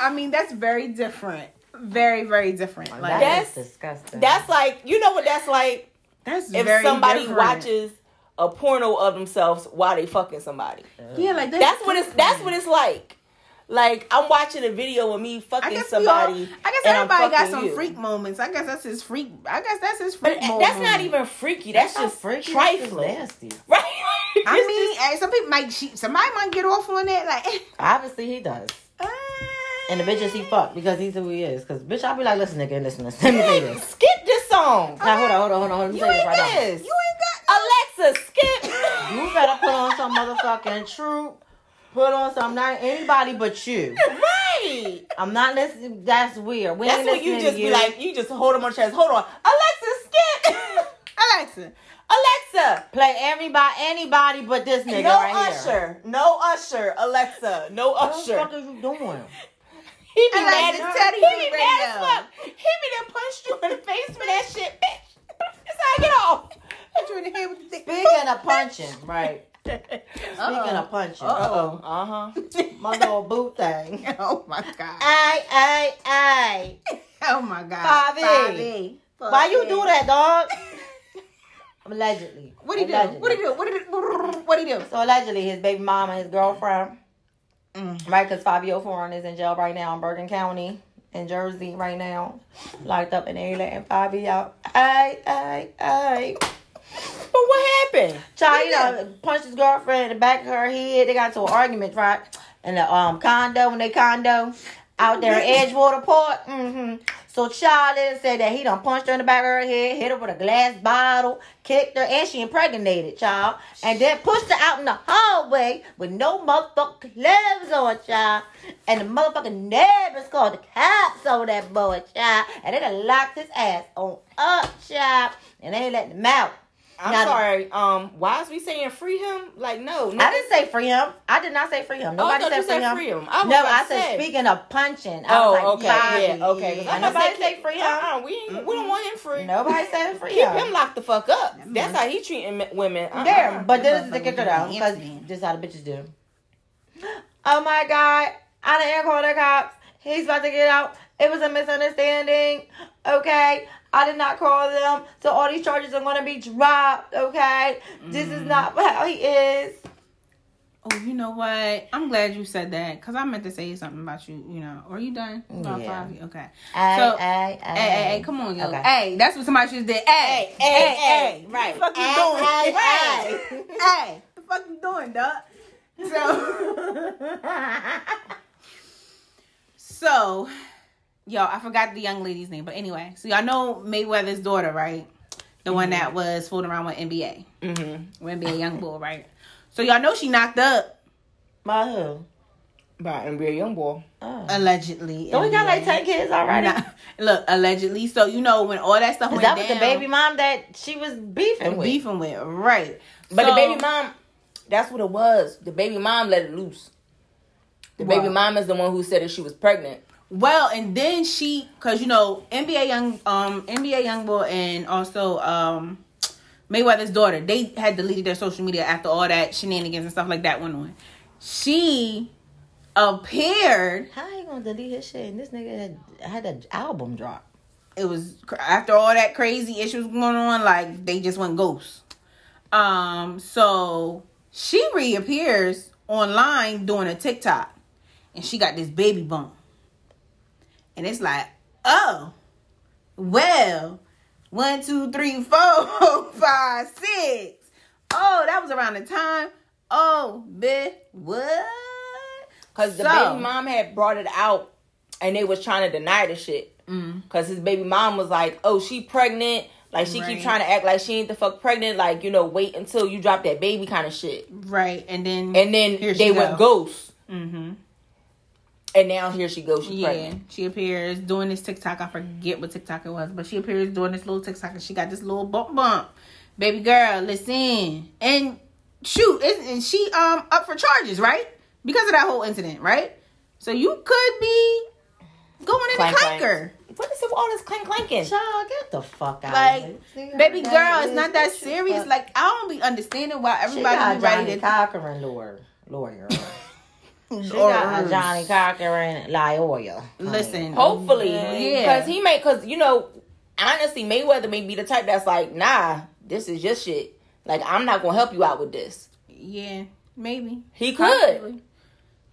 I mean, that's very different. Very, very different. Like, that's disgusting. That's like, you know what that's like. That's if somebody watches a porno of themselves while they fucking somebody. Yeah, like that's what it's like. Like, I'm watching a video of me fucking somebody. I guess everybody got some freak moments. I guess that's his freak. But that's not even freaky. That's just freaky. Trifling. That's nasty. Right? I mean, some people might cheat. Somebody might get off on that. Like, obviously, he does. And the bitches he fucked because he's who he is. Because, bitch, I'll be like, listen, nigga, listen. Let me say this. Skip this song. Now, hold on. You ain't this. You ain't got Alexa, skip. You better put on some motherfucking truth. Put on something, not anybody but you. Right. I'm not listening. That's weird. That's what you just be like. You just hold them on the chest. Hold on. Alexa, skip. Alexa. Play anybody but this nigga right here. No Usher. Alexa. No Usher. What the fuck are you doing? He be mad as fuck. He be done punched you in the face for that shit, bitch. That's how I get off. Put you in the head with the dick. Speaking of punching, right. Speaking of punching. Uh-oh. Uh-huh. My little boo thing. Oh, my God. I. Oh, my God. Bobby. Why you do that, dog? Allegedly. What he do? So, allegedly, his baby mama, his girlfriend, right? Because Fabio Foreign is in jail right now in Bergen County in Jersey right now. Locked up in England. And Fabio, I. But what happened? Child punched his girlfriend in the back of her head. They got into an argument, right? In the condo out there in Edgewater Park. Mm-hmm. So Charlotte said that he done punched her in the back of her head, hit her with a glass bottle, kicked her, and she impregnated, child. And then pushed her out in the hallway with no motherfucking gloves on, child. And the motherfucking neighbors called the cops on that boy, child. And they done locked his ass on up, child. And they ain't letting him out. I'm sorry. Why is we saying free him? Like, no. I didn't say free him. I did not say free him. Nobody said free him. I said speaking of punching. Okay. Yeah. Nobody said free him. We don't want him free. Nobody said free him. Keep him locked the fuck up. That's how he treating women. There. But this is the kicker though. Because this is how the bitches do. Oh my God. I didn't call the cops. He's about to get out. It was a misunderstanding. Okay. I did not call them, so all these charges are going to be dropped, okay? Mm. This is not how he is. Oh, you know what? I'm glad you said that, because I meant to say something about you, you know. Are you done? Yeah. Okay. Hey, come on, yo. Okay. Hey, that's what somebody just did. Hey. Right. What the fuck you doing? Hey. What the fuck you doing, duh? So... Yo, I forgot the young lady's name, but anyway. So, y'all know Mayweather's daughter, right? The one that was fooling around with NBA. Mm-hmm. With NBA Youngboy, right? So, y'all know she knocked up. By who? By NBA Youngboy. Oh. Allegedly. Don't we got like 10 kids already? Nah. Look, allegedly. So, you know, when all that stuff went down. That was the baby mom that she was beefing with. Right. But so, the baby mom, that's what it was. The baby mom let it loose. The baby mom is the one who said that she was pregnant. Well, and then she, because, you know, NBA Youngboy and also Mayweather's daughter, they had deleted their social media after all that shenanigans and stuff like that went on. She appeared. How you going to delete his shit? And this nigga had an album drop. It was, after all that crazy issues going on, like, they just went ghost. So, she reappears online doing a TikTok. And she got this baby bump. And it's like, oh, well, 1, 2, 3, 4, 5, 6. Oh, that was around the time. Oh, bitch, what? Because the baby mom had brought it out and they was trying to deny the shit. Because his baby mom was like, oh, she pregnant. Like, she keep trying to act like she ain't the fuck pregnant. Like, you know, wait until you drop that baby kind of shit. Right. And then they went ghost. Mm-hmm. And now here she goes. She's pregnant. She appears doing this TikTok. I forget what TikTok it was, but she appears doing this little TikTok, and she got this little bump. Baby girl, listen, and shoot, and she up for charges, right? Because of that whole incident, right? So you could be going in clank, the clanker. Clank. What is it with all this clanking? Child, get the fuck out. Like, baby girl, it's not that serious. Like, I don't be understanding why everybody be ready to Cochran lawyer. She got Johnny Cochran, Lioya. Listen, hopefully, because you know, honestly, Mayweather may be the type that's like, nah, this is your shit. Like, I'm not gonna help you out with this. Yeah, maybe he could. Possibly.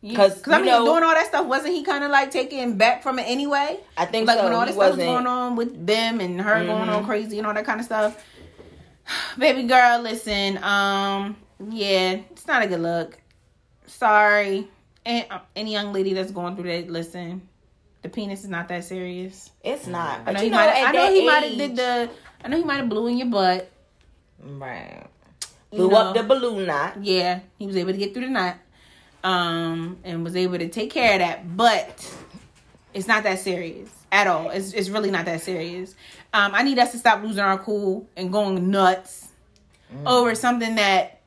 Because I mean, doing all that stuff, wasn't he kind of like taken back from it anyway? I think like, so. Like when all this stuff was going on with them and her going on crazy and all that kind of stuff. Baby girl, listen. Yeah, it's not a good look. Sorry. And any young lady that's going through that, listen. The penis is not that serious. It's not. But you know, I know he might have did the. I know he might have blew in your butt. Right. Blew up the balloon knot. Yeah, he was able to get through the knot. And was able to take care of that, but it's not that serious at all. It's really not that serious. I need us to stop losing our cool and going nuts over something that,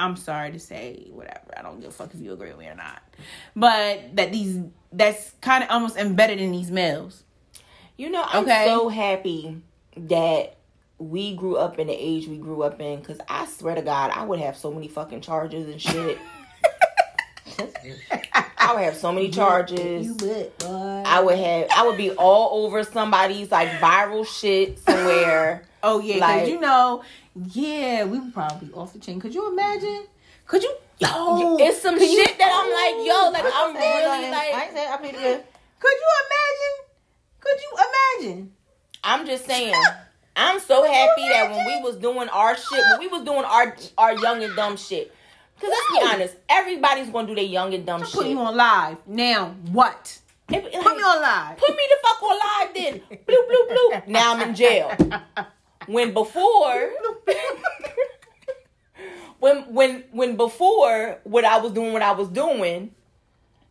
I'm sorry to say, whatever. I don't give a fuck if you agree with me or not. But that's kind of almost embedded in these males. You know, I'm so happy that we grew up in the age we grew up in, because I swear to God, I would have so many fucking charges and shit. I would have so many charges. You would, boy. I would be all over somebody's like viral shit somewhere. Oh yeah, like, 'cause we would probably be off the chain. Could you imagine? Could you? Yo, it's some shit that I'm like, yo, like I'm really like. I ain't saying I'm here. Could you imagine? I'm just saying. I'm so happy that when we was doing our shit, when we was doing our young and dumb shit. Because let's be honest, everybody's going to do their young and dumb shit. Put you on live. Now what? Put me on live. Put me the fuck on live then. Bloop, bloop, bloop. Now I'm in jail. When before what I was doing,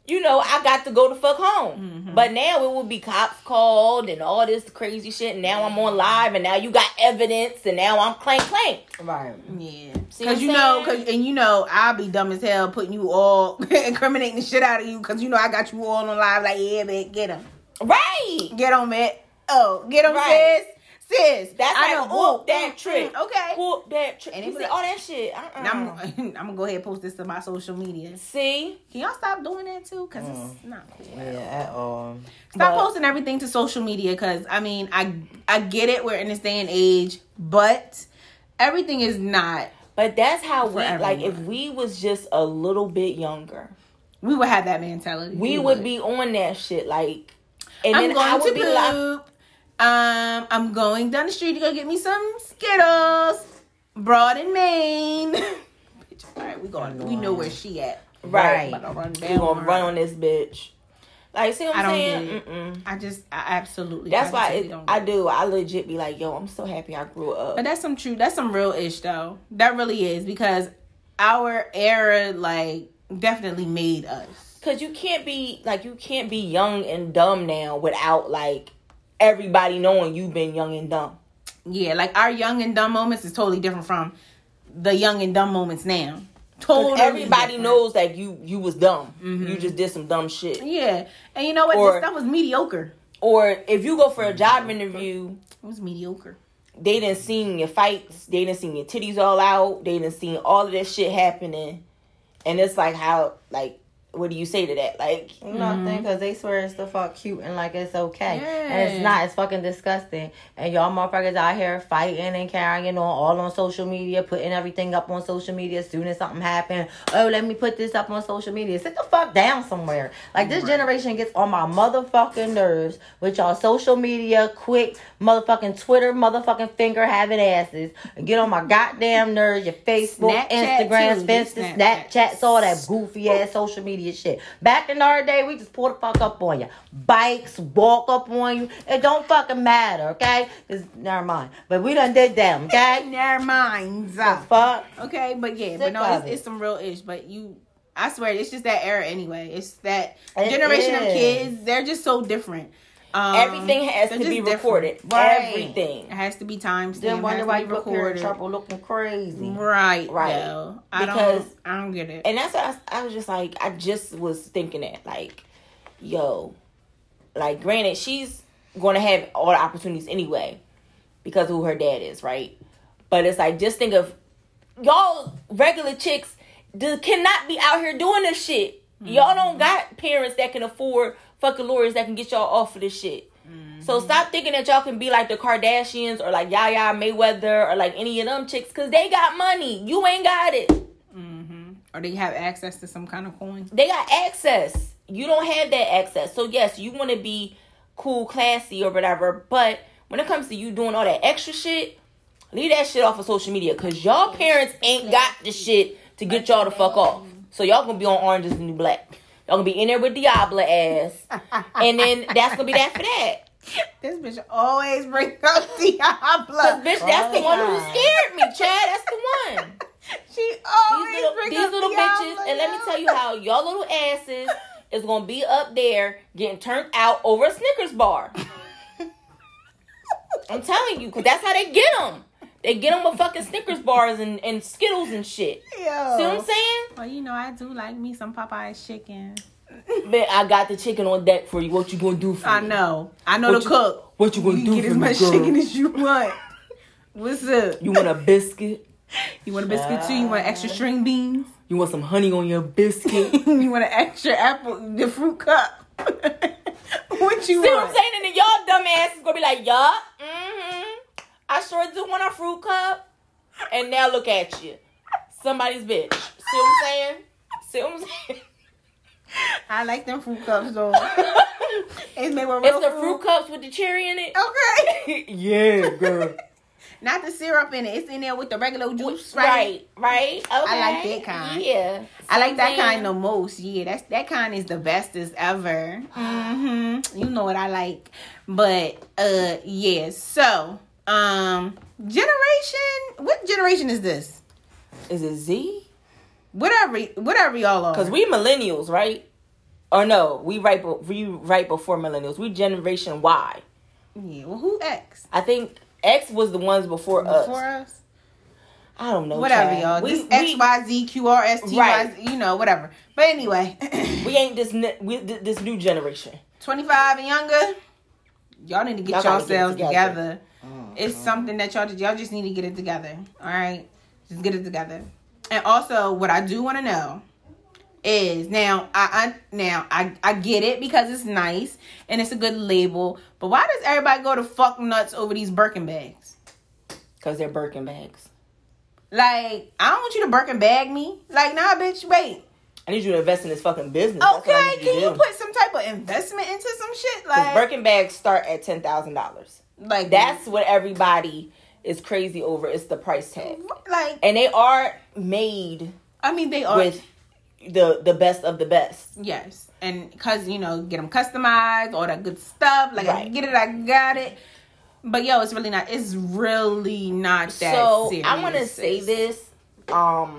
you know, I got to go the fuck home. Mm-hmm. But now it would be cops called and all this crazy shit. And now I'm on live and now you got evidence and now I'm clank. Right. Yeah. Because, I'll be dumb as hell putting you all, incriminating the shit out of you. Because, I got you all on live like, yeah, man, get him. Right. Get on, man. Oh, get him, right. Sis. That's I like, whoop that trick. Okay. Whoop that trick. And you see all that shit. Uh-uh. Now I'm going to go ahead and post this to my social media. See? Can y'all stop doing that too? Because it's not cool. Yeah, at all. Stop posting everything to social media because, I mean, I get it. We're in this day and age, but everything is not. But that's how we, like, if we was just a little bit younger. We would have that mentality. We would be on that shit, like. And I'm then going I would to be poop. I'm going down the street to go get me some Skittles. Broad and Maine. Bitch, all right, we going. We know where she at. Right. We're going to run on this bitch. Like, see what I'm saying? I absolutely. That's why I do. I legit be like, yo, I'm so happy I grew up. But that's some real ish though. That really is, because our era, like, definitely made us. 'Cause you can't be young and dumb now without, like, everybody knowing you've been young and dumb. Yeah, like our young and dumb moments is totally different from the young and dumb moments now. Totally everybody different. Knows that you was dumb. Mm-hmm. You just did some dumb shit. Yeah. And you know what? This stuff was mediocre. Or if you go for a job interview, it was mediocre. They done seen your fights. They done seen your titties all out. They done seen all of this shit happening. And it's like, how, like, what do you say to that? Like, you know what I'm saying? Because they swear it's the fuck cute and like it's okay. Yeah. And it's not. It's fucking disgusting. And y'all motherfuckers out here fighting and carrying on all on social media, putting everything up on social media. Soon as something happened, oh, let me put this up on social media. Sit the fuck down somewhere. Like, this generation gets on my motherfucking nerves with y'all social media, quick motherfucking Twitter, motherfucking finger having asses. Get on my goddamn nerves, your Facebook, Snapchat, Instagram, Snapchat, Snapchats, all that goofy ass social media shit. Back in our day, we just pull the fuck up on you. Bikes, walk up on you. It don't fucking matter, okay? It's, never mind. But we done did them, okay? Never mind. The fuck? Okay, but yeah. Sick, but no, it's some real ish. But I swear, it's just that era anyway. It's that generation of kids. They're just so different. Everything has to be recorded. Right. Everything. It has to be timestamped. Then wonder why you're in trouble looking crazy. Right. Though. I don't get it. And that's what I was just like, I just was thinking that, like, yo, like, granted, she's going to have all the opportunities anyway because of who her dad is, right? But it's like, just think of y'all regular chicks cannot be out here doing this shit. Mm-hmm. Y'all don't got parents that can afford fucking lawyers that can get y'all off of this shit. Mm-hmm. So stop thinking that y'all can be like the Kardashians or like Yaya Mayweather or like any of them chicks, because they got money. You ain't got it. Mm-hmm. Or they have access to some kind of coin? They got access. You don't have that access. So, yes, you want to be cool, classy, or whatever. But when it comes to you doing all that extra shit, leave that shit off of social media. Because y'all parents ain't got the shit to get y'all the fuck off. So, y'all going to be on Orange is the New Black. Y'all going to be in there with Diablo ass. And then that's going to be that for that. This bitch always brings up Diablo. Bitch, that's the one who scared me, Chad. That's the one. She always these little bitches, and let me tell you how y'all little asses is gonna be up there getting turned out over a Snickers bar. I'm telling you, cause that's how they get them. They get them with fucking Snickers bars and Skittles and shit. Yo. See what I'm saying? Well, you know I do like me some Popeye's chicken. Man, I got the chicken on deck for you. What you gonna do for me? I know the cook. What you gonna do for me, girl? You can get as much chicken as you want. What's up? You want a biscuit? You want a biscuit too? You want extra string beans? You want some honey on your biscuit? You want an extra apple, the fruit cup? What you want? See what I'm saying? And then y'all dumb ass is gonna be like, y'all, I sure do want a fruit cup. And now look at you. Somebody's bitch. See what I'm saying? See what I'm saying? I like them fruit cups though. It's the fruit cups with the cherry in it. Okay. Yeah, girl. Not the syrup in it. It's in there with the regular juice, right? Right. Okay. I like that kind. Yeah. I like that kind the most. Yeah, that kind is the bestest ever. Mm-hmm. You know what I like. But, yeah. So, generation. What generation is this? Is it Z? Whatever y'all are. Because we millennials, right? Or no, we right before millennials. We generation Y. Yeah, well, who X? I think X was the ones before us. Before us? I don't know. Whatever, Chad. Y'all. This X, Y, Z, Q, R, S, T, right. Y, Z, you know, whatever. But anyway. We ain't this new generation. 25 and younger, y'all need to get yourselves together. Mm-hmm. It's something that y'all just need to get it together. All right? Just get it together. And also, what I do want to know is, now I get it because it's nice and it's a good label, but why does everybody go to fuck nuts over these Birkin bags? Because they're Birkin bags. Like, I don't want you to Birkin bag me. Like, nah, bitch, wait. I need you to invest in this fucking business. Okay, can you put some type of investment into some shit? Like, Birkin bags start at $10,000. Like, that's what everybody is crazy over. It's the price tag. Like, and they are made. I mean, they are with the best of the best. Yes, and cause you know, get them customized, all that good stuff. Like, right. I get it, I got it. But yo, it's really not. It's really not that. So serious. I want to say this. Y'all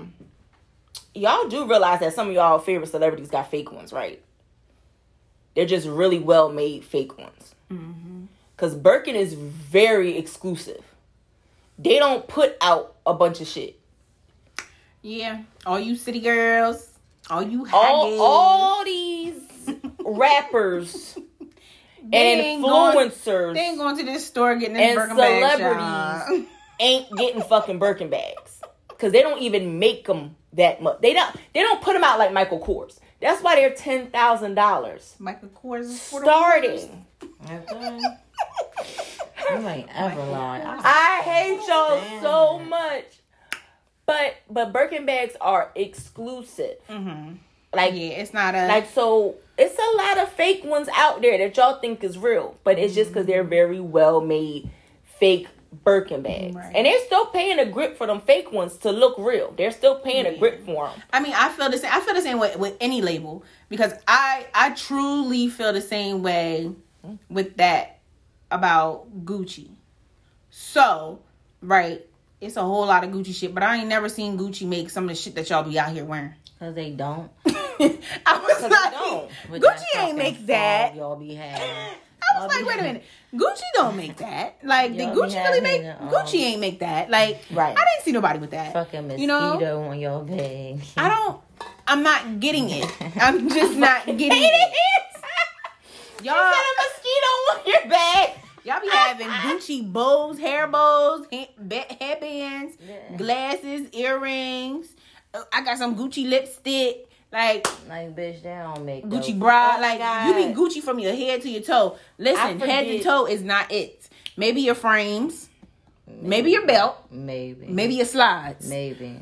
do realize that some of y'all favorite celebrities got fake ones, right? They're just really well made fake ones. Mm-hmm. Cause Birkin is very exclusive. They don't put out a bunch of shit. Yeah. All you city girls. All you haggies. All these rappers and influencers. They ain't going to this store getting this Birkin bags. And celebrities ain't getting fucking Birkin bags. Because they don't even make them that much. They don't put them out like Michael Kors. That's why they're $10,000. Michael Kors is starting. You ain't ever lying. I hate y'all so much. But Birkin bags are exclusive. Mm-hmm. Like, yeah, it's not a... Like, so, it's a lot of fake ones out there that y'all think is real. But it's just because they're very well-made fake Birkin bags. Right. And they're still paying a grip for them fake ones to look real. They're still paying a grip for them. I mean, I feel the same way with any label. Because I truly feel the same way with that about Gucci. So, right, it's a whole lot of Gucci shit, but I ain't never seen Gucci make some of the shit that y'all be out here wearing. Cause they don't. Gucci ain't make that. Y'all be having. I was like, wait a minute, Gucci don't make that. Like, did Gucci really make? Gucci ain't make that. Like, right. I didn't see nobody with that. Fucking mosquito on your bag. I'm not getting it. I'm just not getting it. Y'all got a mosquito on your bag. Y'all be having Gucci bows, hair bows, headbands, glasses, earrings. I got some Gucci lipstick. Like bitch, that don't make Gucci bra. Oh, like, God. You be Gucci from your head to your toe. Listen, head to toe is not it. Maybe your frames. Maybe your belt. Maybe your slides. Maybe.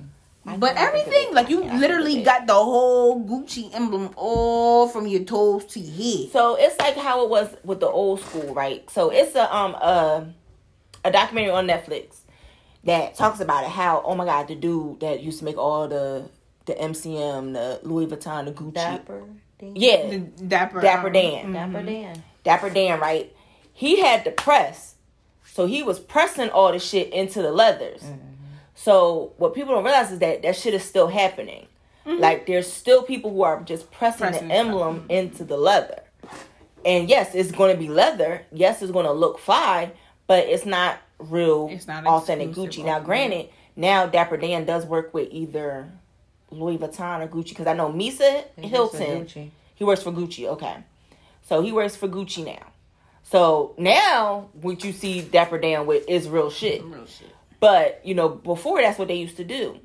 But everything, like, you literally got the whole Gucci emblem all from your toes to your head. So it's like how it was with the old school, right? So it's a documentary on Netflix that talks about it. How, oh my God, the dude that used to make all the MCM, the Louis Vuitton, the Gucci. Dapper Dan. Yeah. Dapper Dan. Mm-hmm. Dapper Dan, right? He had the press. So he was pressing all the shit into the leathers. Mm-hmm. So what people don't realize is that shit is still happening. Mm-hmm. Like, there's still people who are just pressing the emblem into the leather. And yes, it's going to be leather. Yes, it's going to look fly, but it's not real, it's not authentic Gucci. Now, granted, now Dapper Dan does work with either Louis Vuitton or Gucci, because I know Misa Hilton, he works for Gucci. Okay. So he works for Gucci now. So now what you see Dapper Dan with is real shit. Real shit. But, you know, before, that's what they used to do.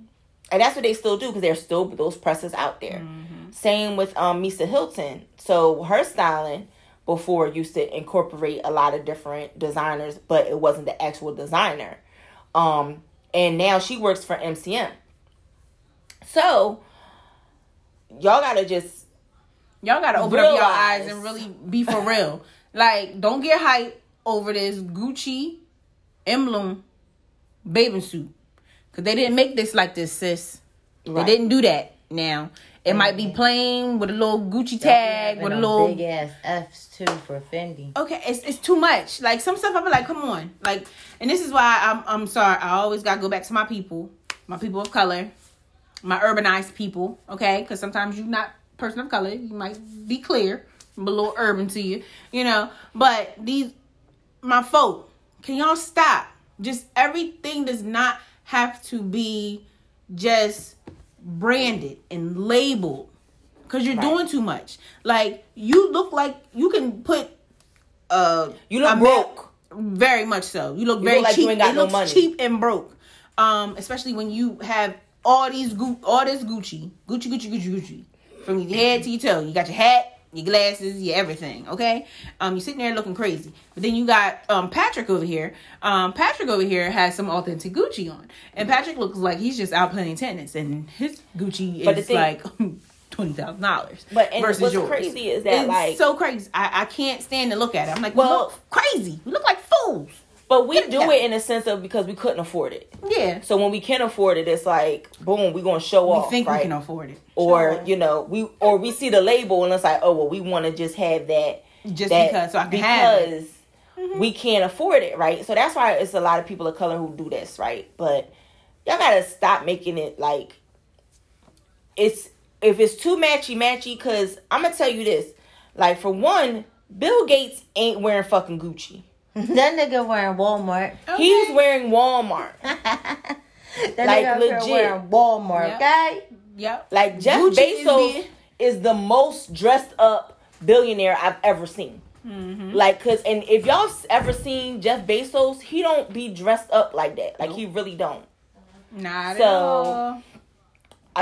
And that's what they still do, because there's still those presses out there. Mm-hmm. Same with Misa Hilton. So her styling before used to incorporate a lot of different designers, but it wasn't the actual designer. And now she works for MCM. So y'all gotta open up your eyes and really be for real. Like, don't get hype over this Gucci emblem bathing suit, because they didn't make this like this, sis. Right. They didn't do that. Now it might be plain with a little Gucci tag, with a little big ass F's too for Fendi. Okay, it's too much. Like, some stuff I be like, come on. Like, and this is why I'm sorry. I always gotta go back to my people of color. My urbanized people, okay? Because sometimes you're not a person of color. You might be clear. I'm a little urban to you, you know? But my folk, can y'all stop? Just everything does not have to be just branded and labeled, because you're doing too much. Like, you look like you can put... you look broke. Very much so. You look very cheap. You ain't got no money. Cheap and broke. Especially when you have... All this Gucci, from your head to your toe. You got your hat, your glasses, your everything. Okay, you're sitting there looking crazy. But then you got Patrick over here. Patrick over here has some authentic Gucci on, and Patrick looks like he's just out playing tennis, and his Gucci is like $20,000. But versus what's yours. Crazy is that it's like so crazy. I can't stand to look at it. I'm like, well, we look crazy. We look like fools. But we do it in a sense of because we couldn't afford it. Yeah. So when we can afford it, it's like, boom, we're going to show off. We think we can afford it. Or, you know, we see the label and it's like, oh, well, we want to just have that. Just that, because. So I can have it. Because we can't afford it, right? So that's why it's a lot of people of color who do this, right? But y'all got to stop making it like, if it's too matchy-matchy, because I'm going to tell you this. Like, for one, Bill Gates ain't wearing fucking Gucci. That nigga wearing Walmart. Okay. He's wearing Walmart. That like, nigga legit. Wearing Walmart. Yep. Okay? Yep. Like, Jeff Bezos is the most dressed up billionaire I've ever seen. Mm-hmm. Like, cause, and if y'all ever seen Jeff Bezos, he don't be dressed up like that. Like, he really don't. Not at all. So,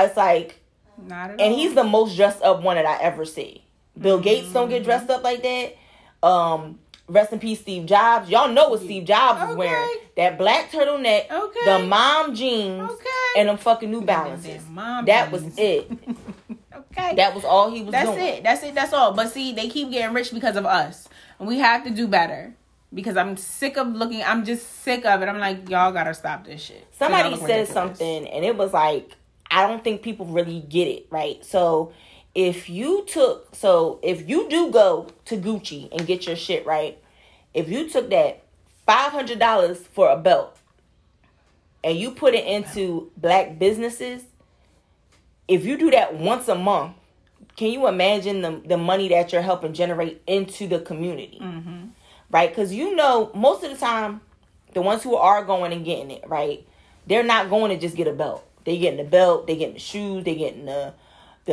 it's like, not at all. And he's the most dressed up one that I ever see. Bill Gates don't get dressed up like that. Rest in peace, Steve Jobs. Y'all know what Steve Jobs is wearing. That black turtleneck, the mom jeans, and them fucking New Balances. That was it. Okay. That was all he was doing. That's it. That's all. But see, they keep getting rich because of us. And we have to do better. Because I'm just sick of it. I'm like, y'all gotta stop this shit. Somebody said something, and it was like, I don't think people really get it, right? So... If you do go to Gucci and get your shit, right? If you took that $500 for a belt and you put it into black businesses, if you do that once a month, can you imagine the money that you're helping generate into the community? Mm-hmm. Right? Because, you know, most of the time, the ones who are going and getting it, right? They're not going to just get a belt. They're getting the belt. They're getting the shoes. They're getting the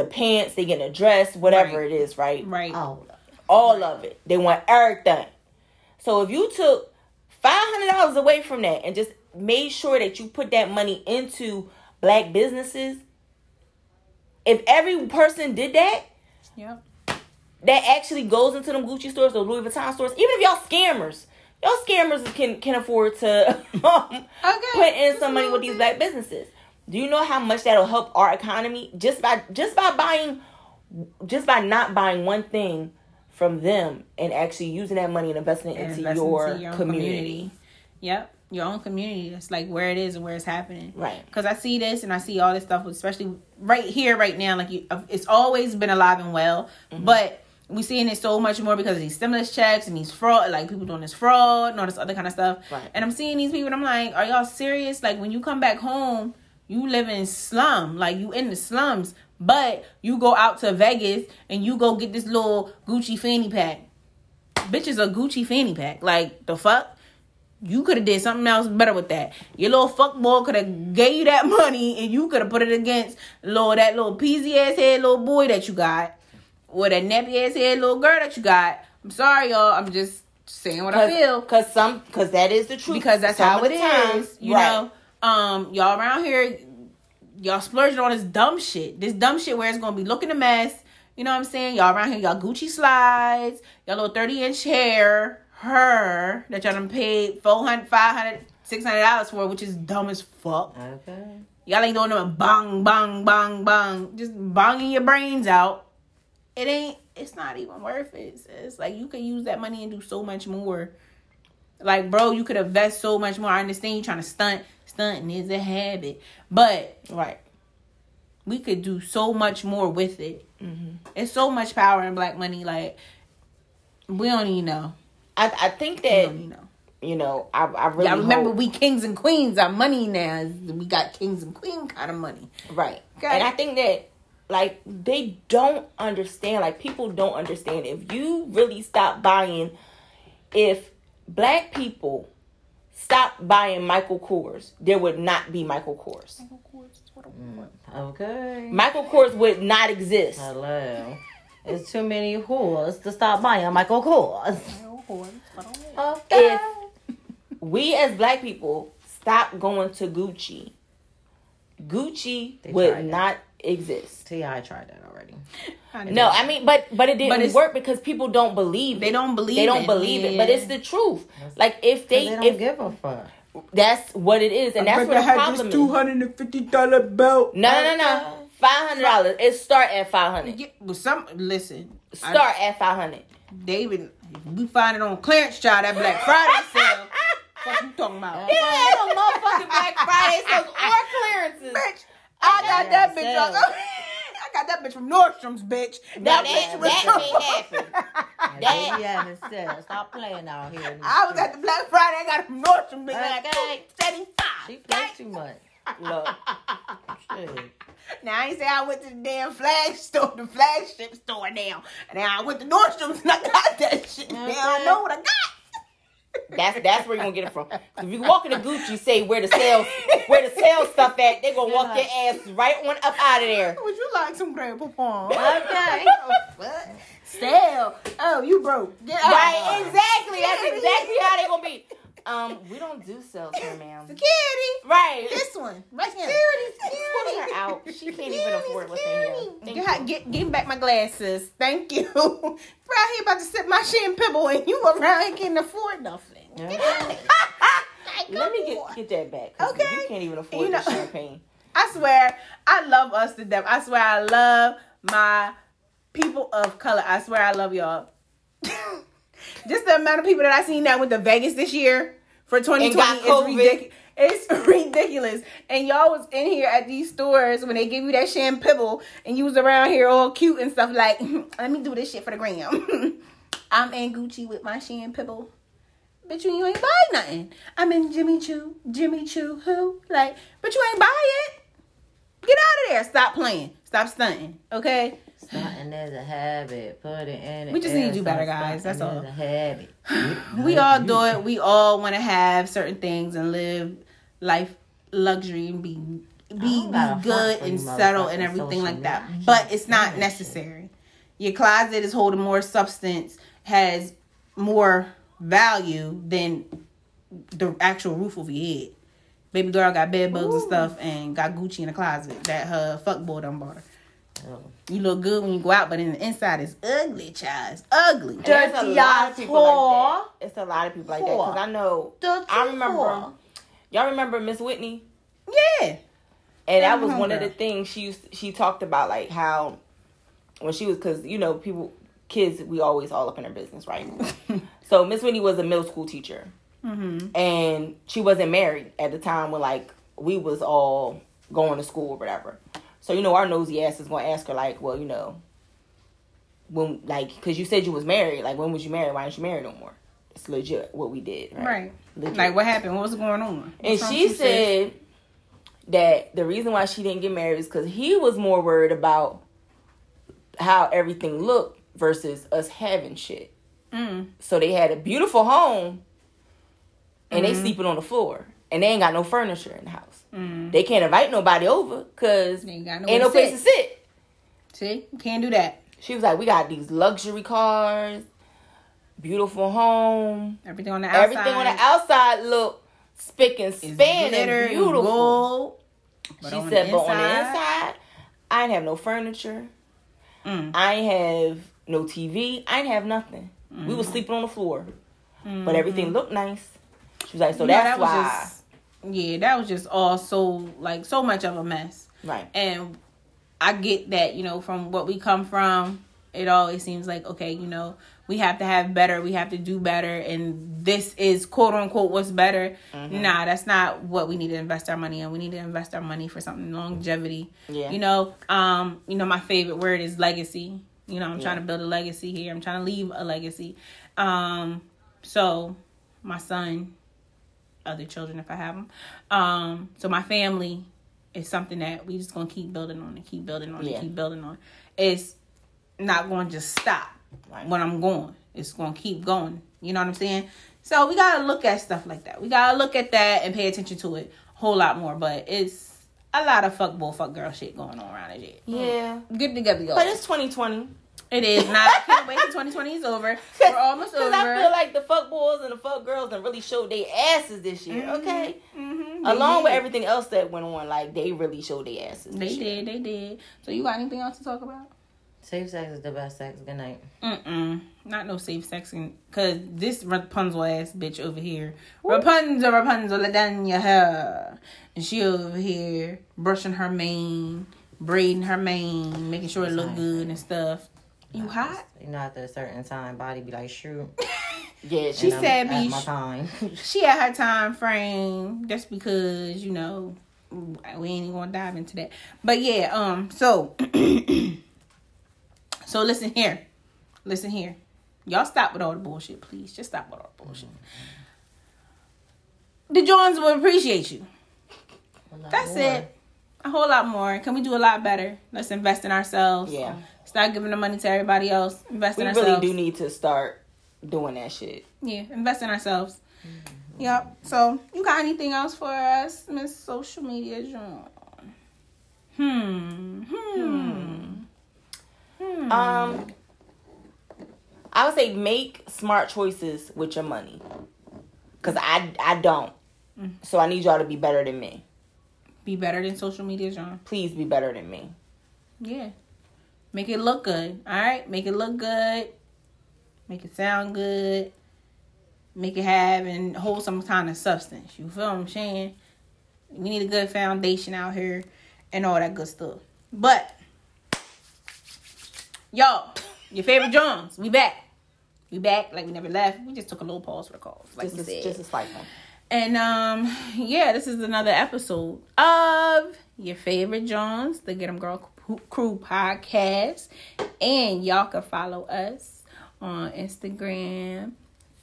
pants, they get a dress, whatever it is, right? Right. All of it. They want everything. So if you took $500 away from that and just made sure that you put that money into black businesses, if every person did that, that actually goes into them Gucci stores or Louis Vuitton stores, even if y'all scammers. Y'all scammers can afford to put in some money with these black businesses. Do you know how much that'll help our economy just by not buying one thing from them and actually using that money and investing it into your community. Yep. Your own community. That's like where it is and where it's happening. Right. Because I see this and I see all this stuff, especially right here, right now. Like it's always been alive and well, mm-hmm. but we're seeing it so much more because of these stimulus checks and these fraud, like people doing this fraud and all this other kind of stuff. Right. And I'm seeing these people and I'm like, are y'all serious? Like when you come back home, you live in slum, like you in the slums, but you go out to Vegas and you go get this little Gucci fanny pack. Bitch is a Gucci fanny pack. Like the fuck? You could have did something else better with that. Your little fuckball could have gave you that money and you could have put it against that little peasy ass head little boy that you got or that nappy ass head little girl that you got. I'm sorry, y'all. I'm just saying what I feel. Because that is the truth. Because that's how it is. You know? Y'all around here, y'all splurging on this dumb shit. This dumb shit where it's going to be looking a mess. You know what I'm saying? Y'all around here, y'all Gucci slides, y'all little 30-inch hair. Her that y'all done paid $400, $500, $600 for, which is dumb as fuck. Okay. Y'all ain't doing nothing bong, bong, bong, bong. Just bonging your brains out. It's not even worth it. It's like you could use that money and do so much more. Like, bro, you could invest so much more. I understand you trying to stunt. Stunting is a habit. But, right. We could do so much more with it. Mm-hmm. It's so much power in black money. Like, we don't even know. I think that, I really hope. Remember, we kings and queens. Our money now, we got kings and queen kind of money. Right. Got and it. I think that, like, they don't understand. Like, people don't understand. If you really stop buying, if black people stop buying Michael Kors, there would not be Michael Kors. Michael Kors. Okay. Michael Kors would not exist. Hello. There's too many whores to stop buying Michael Kors. Okay. If we as black people stop going to Gucci would not exist. T.I. tried that already. But it didn't work because people don't believe. They don't believe it. But it's the truth. Like if they don't give a fuck. That's what it is, and that's what the problem is. $250 belt. No. $500. It start at $500. At $500. David, we find it on clearance job at Black Friday sale. What you talking about? Yeah, on motherfucking Black Friday sales or clearances. Bitch, I got that bitch from Nordstrom's, bitch. That ain't happen. Stop playing out here. I was at the Black Friday. I got it from Nordstrom, bitch. Okay. 75. She plays too much. Look. Shit. Now, I ain't say I went to the damn flagship store now. Now, I went to Nordstrom's and I got that shit. Now, I know what I got. That's where you're going to get it from. If you walk into Gucci, say where the sales stuff at, they're going to walk your ass right on up out of there. Would you like some grand poupon? Okay. What? Sale. Oh, you broke. Get out. Right, exactly. That's exactly how they're going to be. We don't do sales here, ma'am. Security. Right. This one. Right here. Security. Pulling her out. She can't even afford what's in here. Give back my glasses. Thank you. Right here about to sip my shin pebble and you around here can't afford nothing. Okay. Let me get that back. Okay. You can't even afford the champagne. I swear, I love us to death. I swear I love my people of color. I swear I love y'all. Just the amount of people that I seen that went to Vegas this year for 2020 is ridiculous. It's ridiculous. And y'all was in here at these stores when they give you that sham pibble and you was around here all cute and stuff like, let me do this shit for the gram. I'm in Gucci with my sham pibble. Bitch, you ain't buy nothing. I'm in Jimmy Choo, who? Like, but you ain't buy it. Get out of there. Stop playing. Stop stunting. Okay? Stunting is a habit. Put it in it. We just need to do better, guys. That's all. It's a habit. We all do it. We all want to have certain things and live life luxury and be good and settle and everything like that. But it's not necessary. Your closet is holding more substance, has more value than the actual roof over your head. Baby girl got bed bugs and stuff and got Gucci in the closet that her fuckboy done bought her. Oh. You look good when you go out, but in the inside it's ugly, child. It's ugly. Dirty ass whore. It's a lot of people like that. Because I know. Dirty I remember. Y'all remember Miss Whitney? Yeah. And that was one of the things she talked about, like how when she was, because you know kids, we always all up in her business, right? So Miss Whitney was a middle school teacher, mm-hmm. and she wasn't married at the time when like we was all going to school or whatever. So you know our nosy ass is gonna ask her like, well, you know, when like because you said you was married, like when was you married? Why aren't you married no more? It's legit what we did, right? Legit. Like what happened? What was going on? And she said that the reason why she didn't get married is because he was more worried about how everything looked versus us having shit. Mm. So they had a beautiful home, and mm-hmm. they sleeping on the floor, and they ain't got no furniture in the house. Mm. They can't invite nobody over because ain't no place to sit. See, can't do that. She was like, we got these luxury cars, beautiful home, everything on the outside. Everything on the outside look spick and span and beautiful. Gold. But she said, but on the inside, I ain't have no furniture. Mm. I ain't have no TV. I ain't have nothing. Mm. We was sleeping on the floor. Mm-hmm. But everything looked nice. She was like, so that's why. That was just all so much of a mess. Right. And I get that, you know, from what we come from, it always seems like, okay, you know, we have to have better. We have to do better. And this is, quote, unquote, what's better. Mm-hmm. Nah, that's not what we need to invest our money in. We need to invest our money for something longevity. Yeah. You know, my favorite word is legacy. You know, I'm trying to build a legacy here. I'm trying to leave a legacy. So my son, other children if I have them. So my family is something that we just going to keep building on and keep building on and keep building on. It's not going to just stop. Right. When I'm going, it's going to keep going. You know what I'm saying? So we got to look at stuff like that. We got to look at that and pay attention to it a whole lot more. But it's a lot of fuck bull, fuck girl shit going on around it. Yeah. Good to go. But it's 2020. It is not. I can't wait till 2020 is over. We're almost over. Because I feel like the fuck boys and the fuck girls done really showed their asses this year, mm-hmm. okay? Mm-hmm. Along with everything else that went on, like, they really showed their asses this year. They did. So you got anything else to talk about? Safe sex is the best sex. Good night. Not no safe sex. Because this Rapunzel ass bitch over here. Ooh. Rapunzel, down your hair. And she over here brushing her mane, braiding her mane, making sure it look good and stuff. You hot? You know, after a certain time, body be like, shoot. Yeah, she said me. My time. She at her time frame. That's because, you know, we ain't even going to dive into that. But yeah, so... So listen here. Y'all stop with all the bullshit, please. Just stop with all the bullshit. The Johns will appreciate you. That's more. It. A whole lot more. Can we do a lot better? Let's invest in ourselves. Yeah. Start giving the money to everybody else. Invest in ourselves. We really do need to start doing that shit. Yeah. Invest in ourselves. Mm-hmm. Yep. So you got anything else for us, Miss Social Media John? I would say make smart choices with your money, cause I don't. So I need y'all to be better than me. Be better than Social Media John. Please be better than me. Yeah, make it look good. All right, make it look good. Make it sound good. Make it have and hold some kind of substance. You feel what I'm saying? We need a good foundation out here and all that good stuff. But y'all, your favorite Johns, we back. We back like we never left. We just took a little pause for the calls. Like we said. Just a slight one. And this is another episode of your favorite Johns, the Get 'Em Girl Crew podcast. And y'all can follow us on Instagram,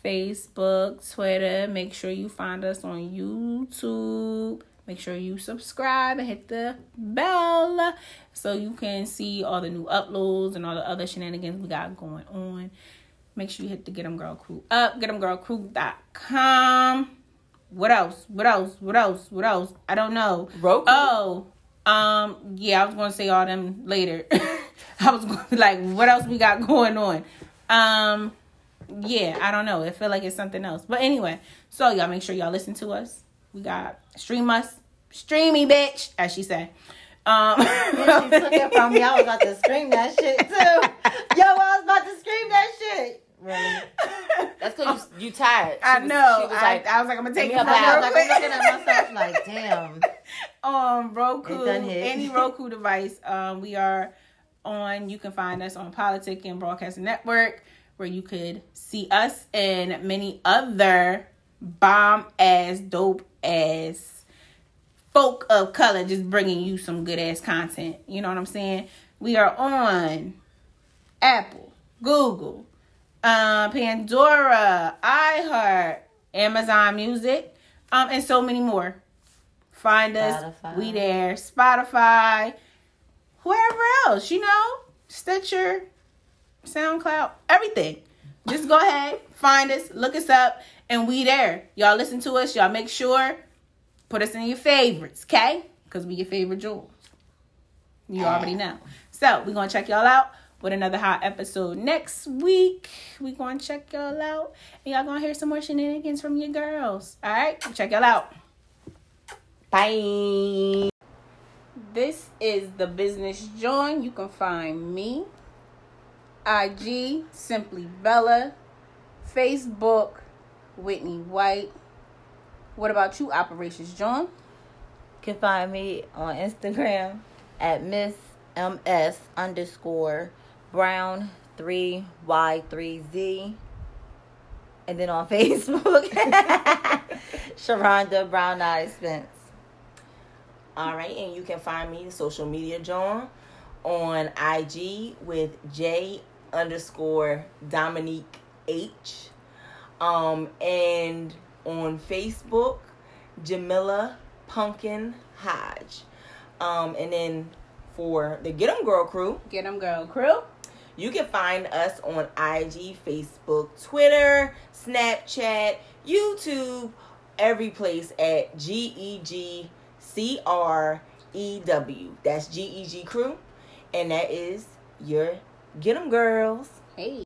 Facebook, Twitter. Make sure you find us on YouTube. Make sure you subscribe and hit the bell so you can see all the new uploads and all the other shenanigans we got going on. Make sure you hit the Get 'Em Girl Crew up, getemgirlcrew.com. What else? I don't know. Roku. Oh, I was going to say all them later. I was going to be like, what else we got going on? I don't know. It feel like it's something else. But anyway, so y'all make sure y'all listen to us. We got stream us. Stream me, bitch, as she said. She took it from me. I was about to scream that shit, too. Yo, I was about to scream that shit. Really? That's because you tired. I know. She was like, I was like, I'm going to take it from you. I was like, I'm looking at myself like, damn. Roku, any Roku device, we are on. You can find us on Politic and Broadcasting Network, where you could see us and many other bomb ass, dope ass folk of color, just bringing you some good ass content. You know what I'm saying? We are on Apple, Google, Pandora, iHeart, Amazon Music, and so many more. Find Spotify. Us, we there, Spotify, wherever else, you know, Stitcher, SoundCloud, everything. Just go ahead, find us, look us up, and we there. Y'all listen to us, y'all make sure, put us in your favorites, okay? Because we your favorite jewels. You already know. So, we're going to check y'all out with another hot episode next week. We're going to check y'all out. And y'all going to hear some more shenanigans from your girls. All right? Check y'all out. Bye. This is The Business Joint. You can find me. IG, Simply Bella. Facebook, Whitney White. What about you, Operations Joint? You can find me on Instagram at Miss MS underscore Brown 3Y3Z, and then on Facebook Sharonda Brown Eyes Spence. Alright, and you can find me Social Media John on IG with J underscore Dominique H, and on Facebook Jamila Pumpkin Hodge. And then for the Get 'Em Girl Crew. Get 'Em Girl Crew. You can find us on IG, Facebook, Twitter, Snapchat, YouTube, every place at GEGCREW. That's GEG Crew. And that is your Get 'Em Girls. Hey.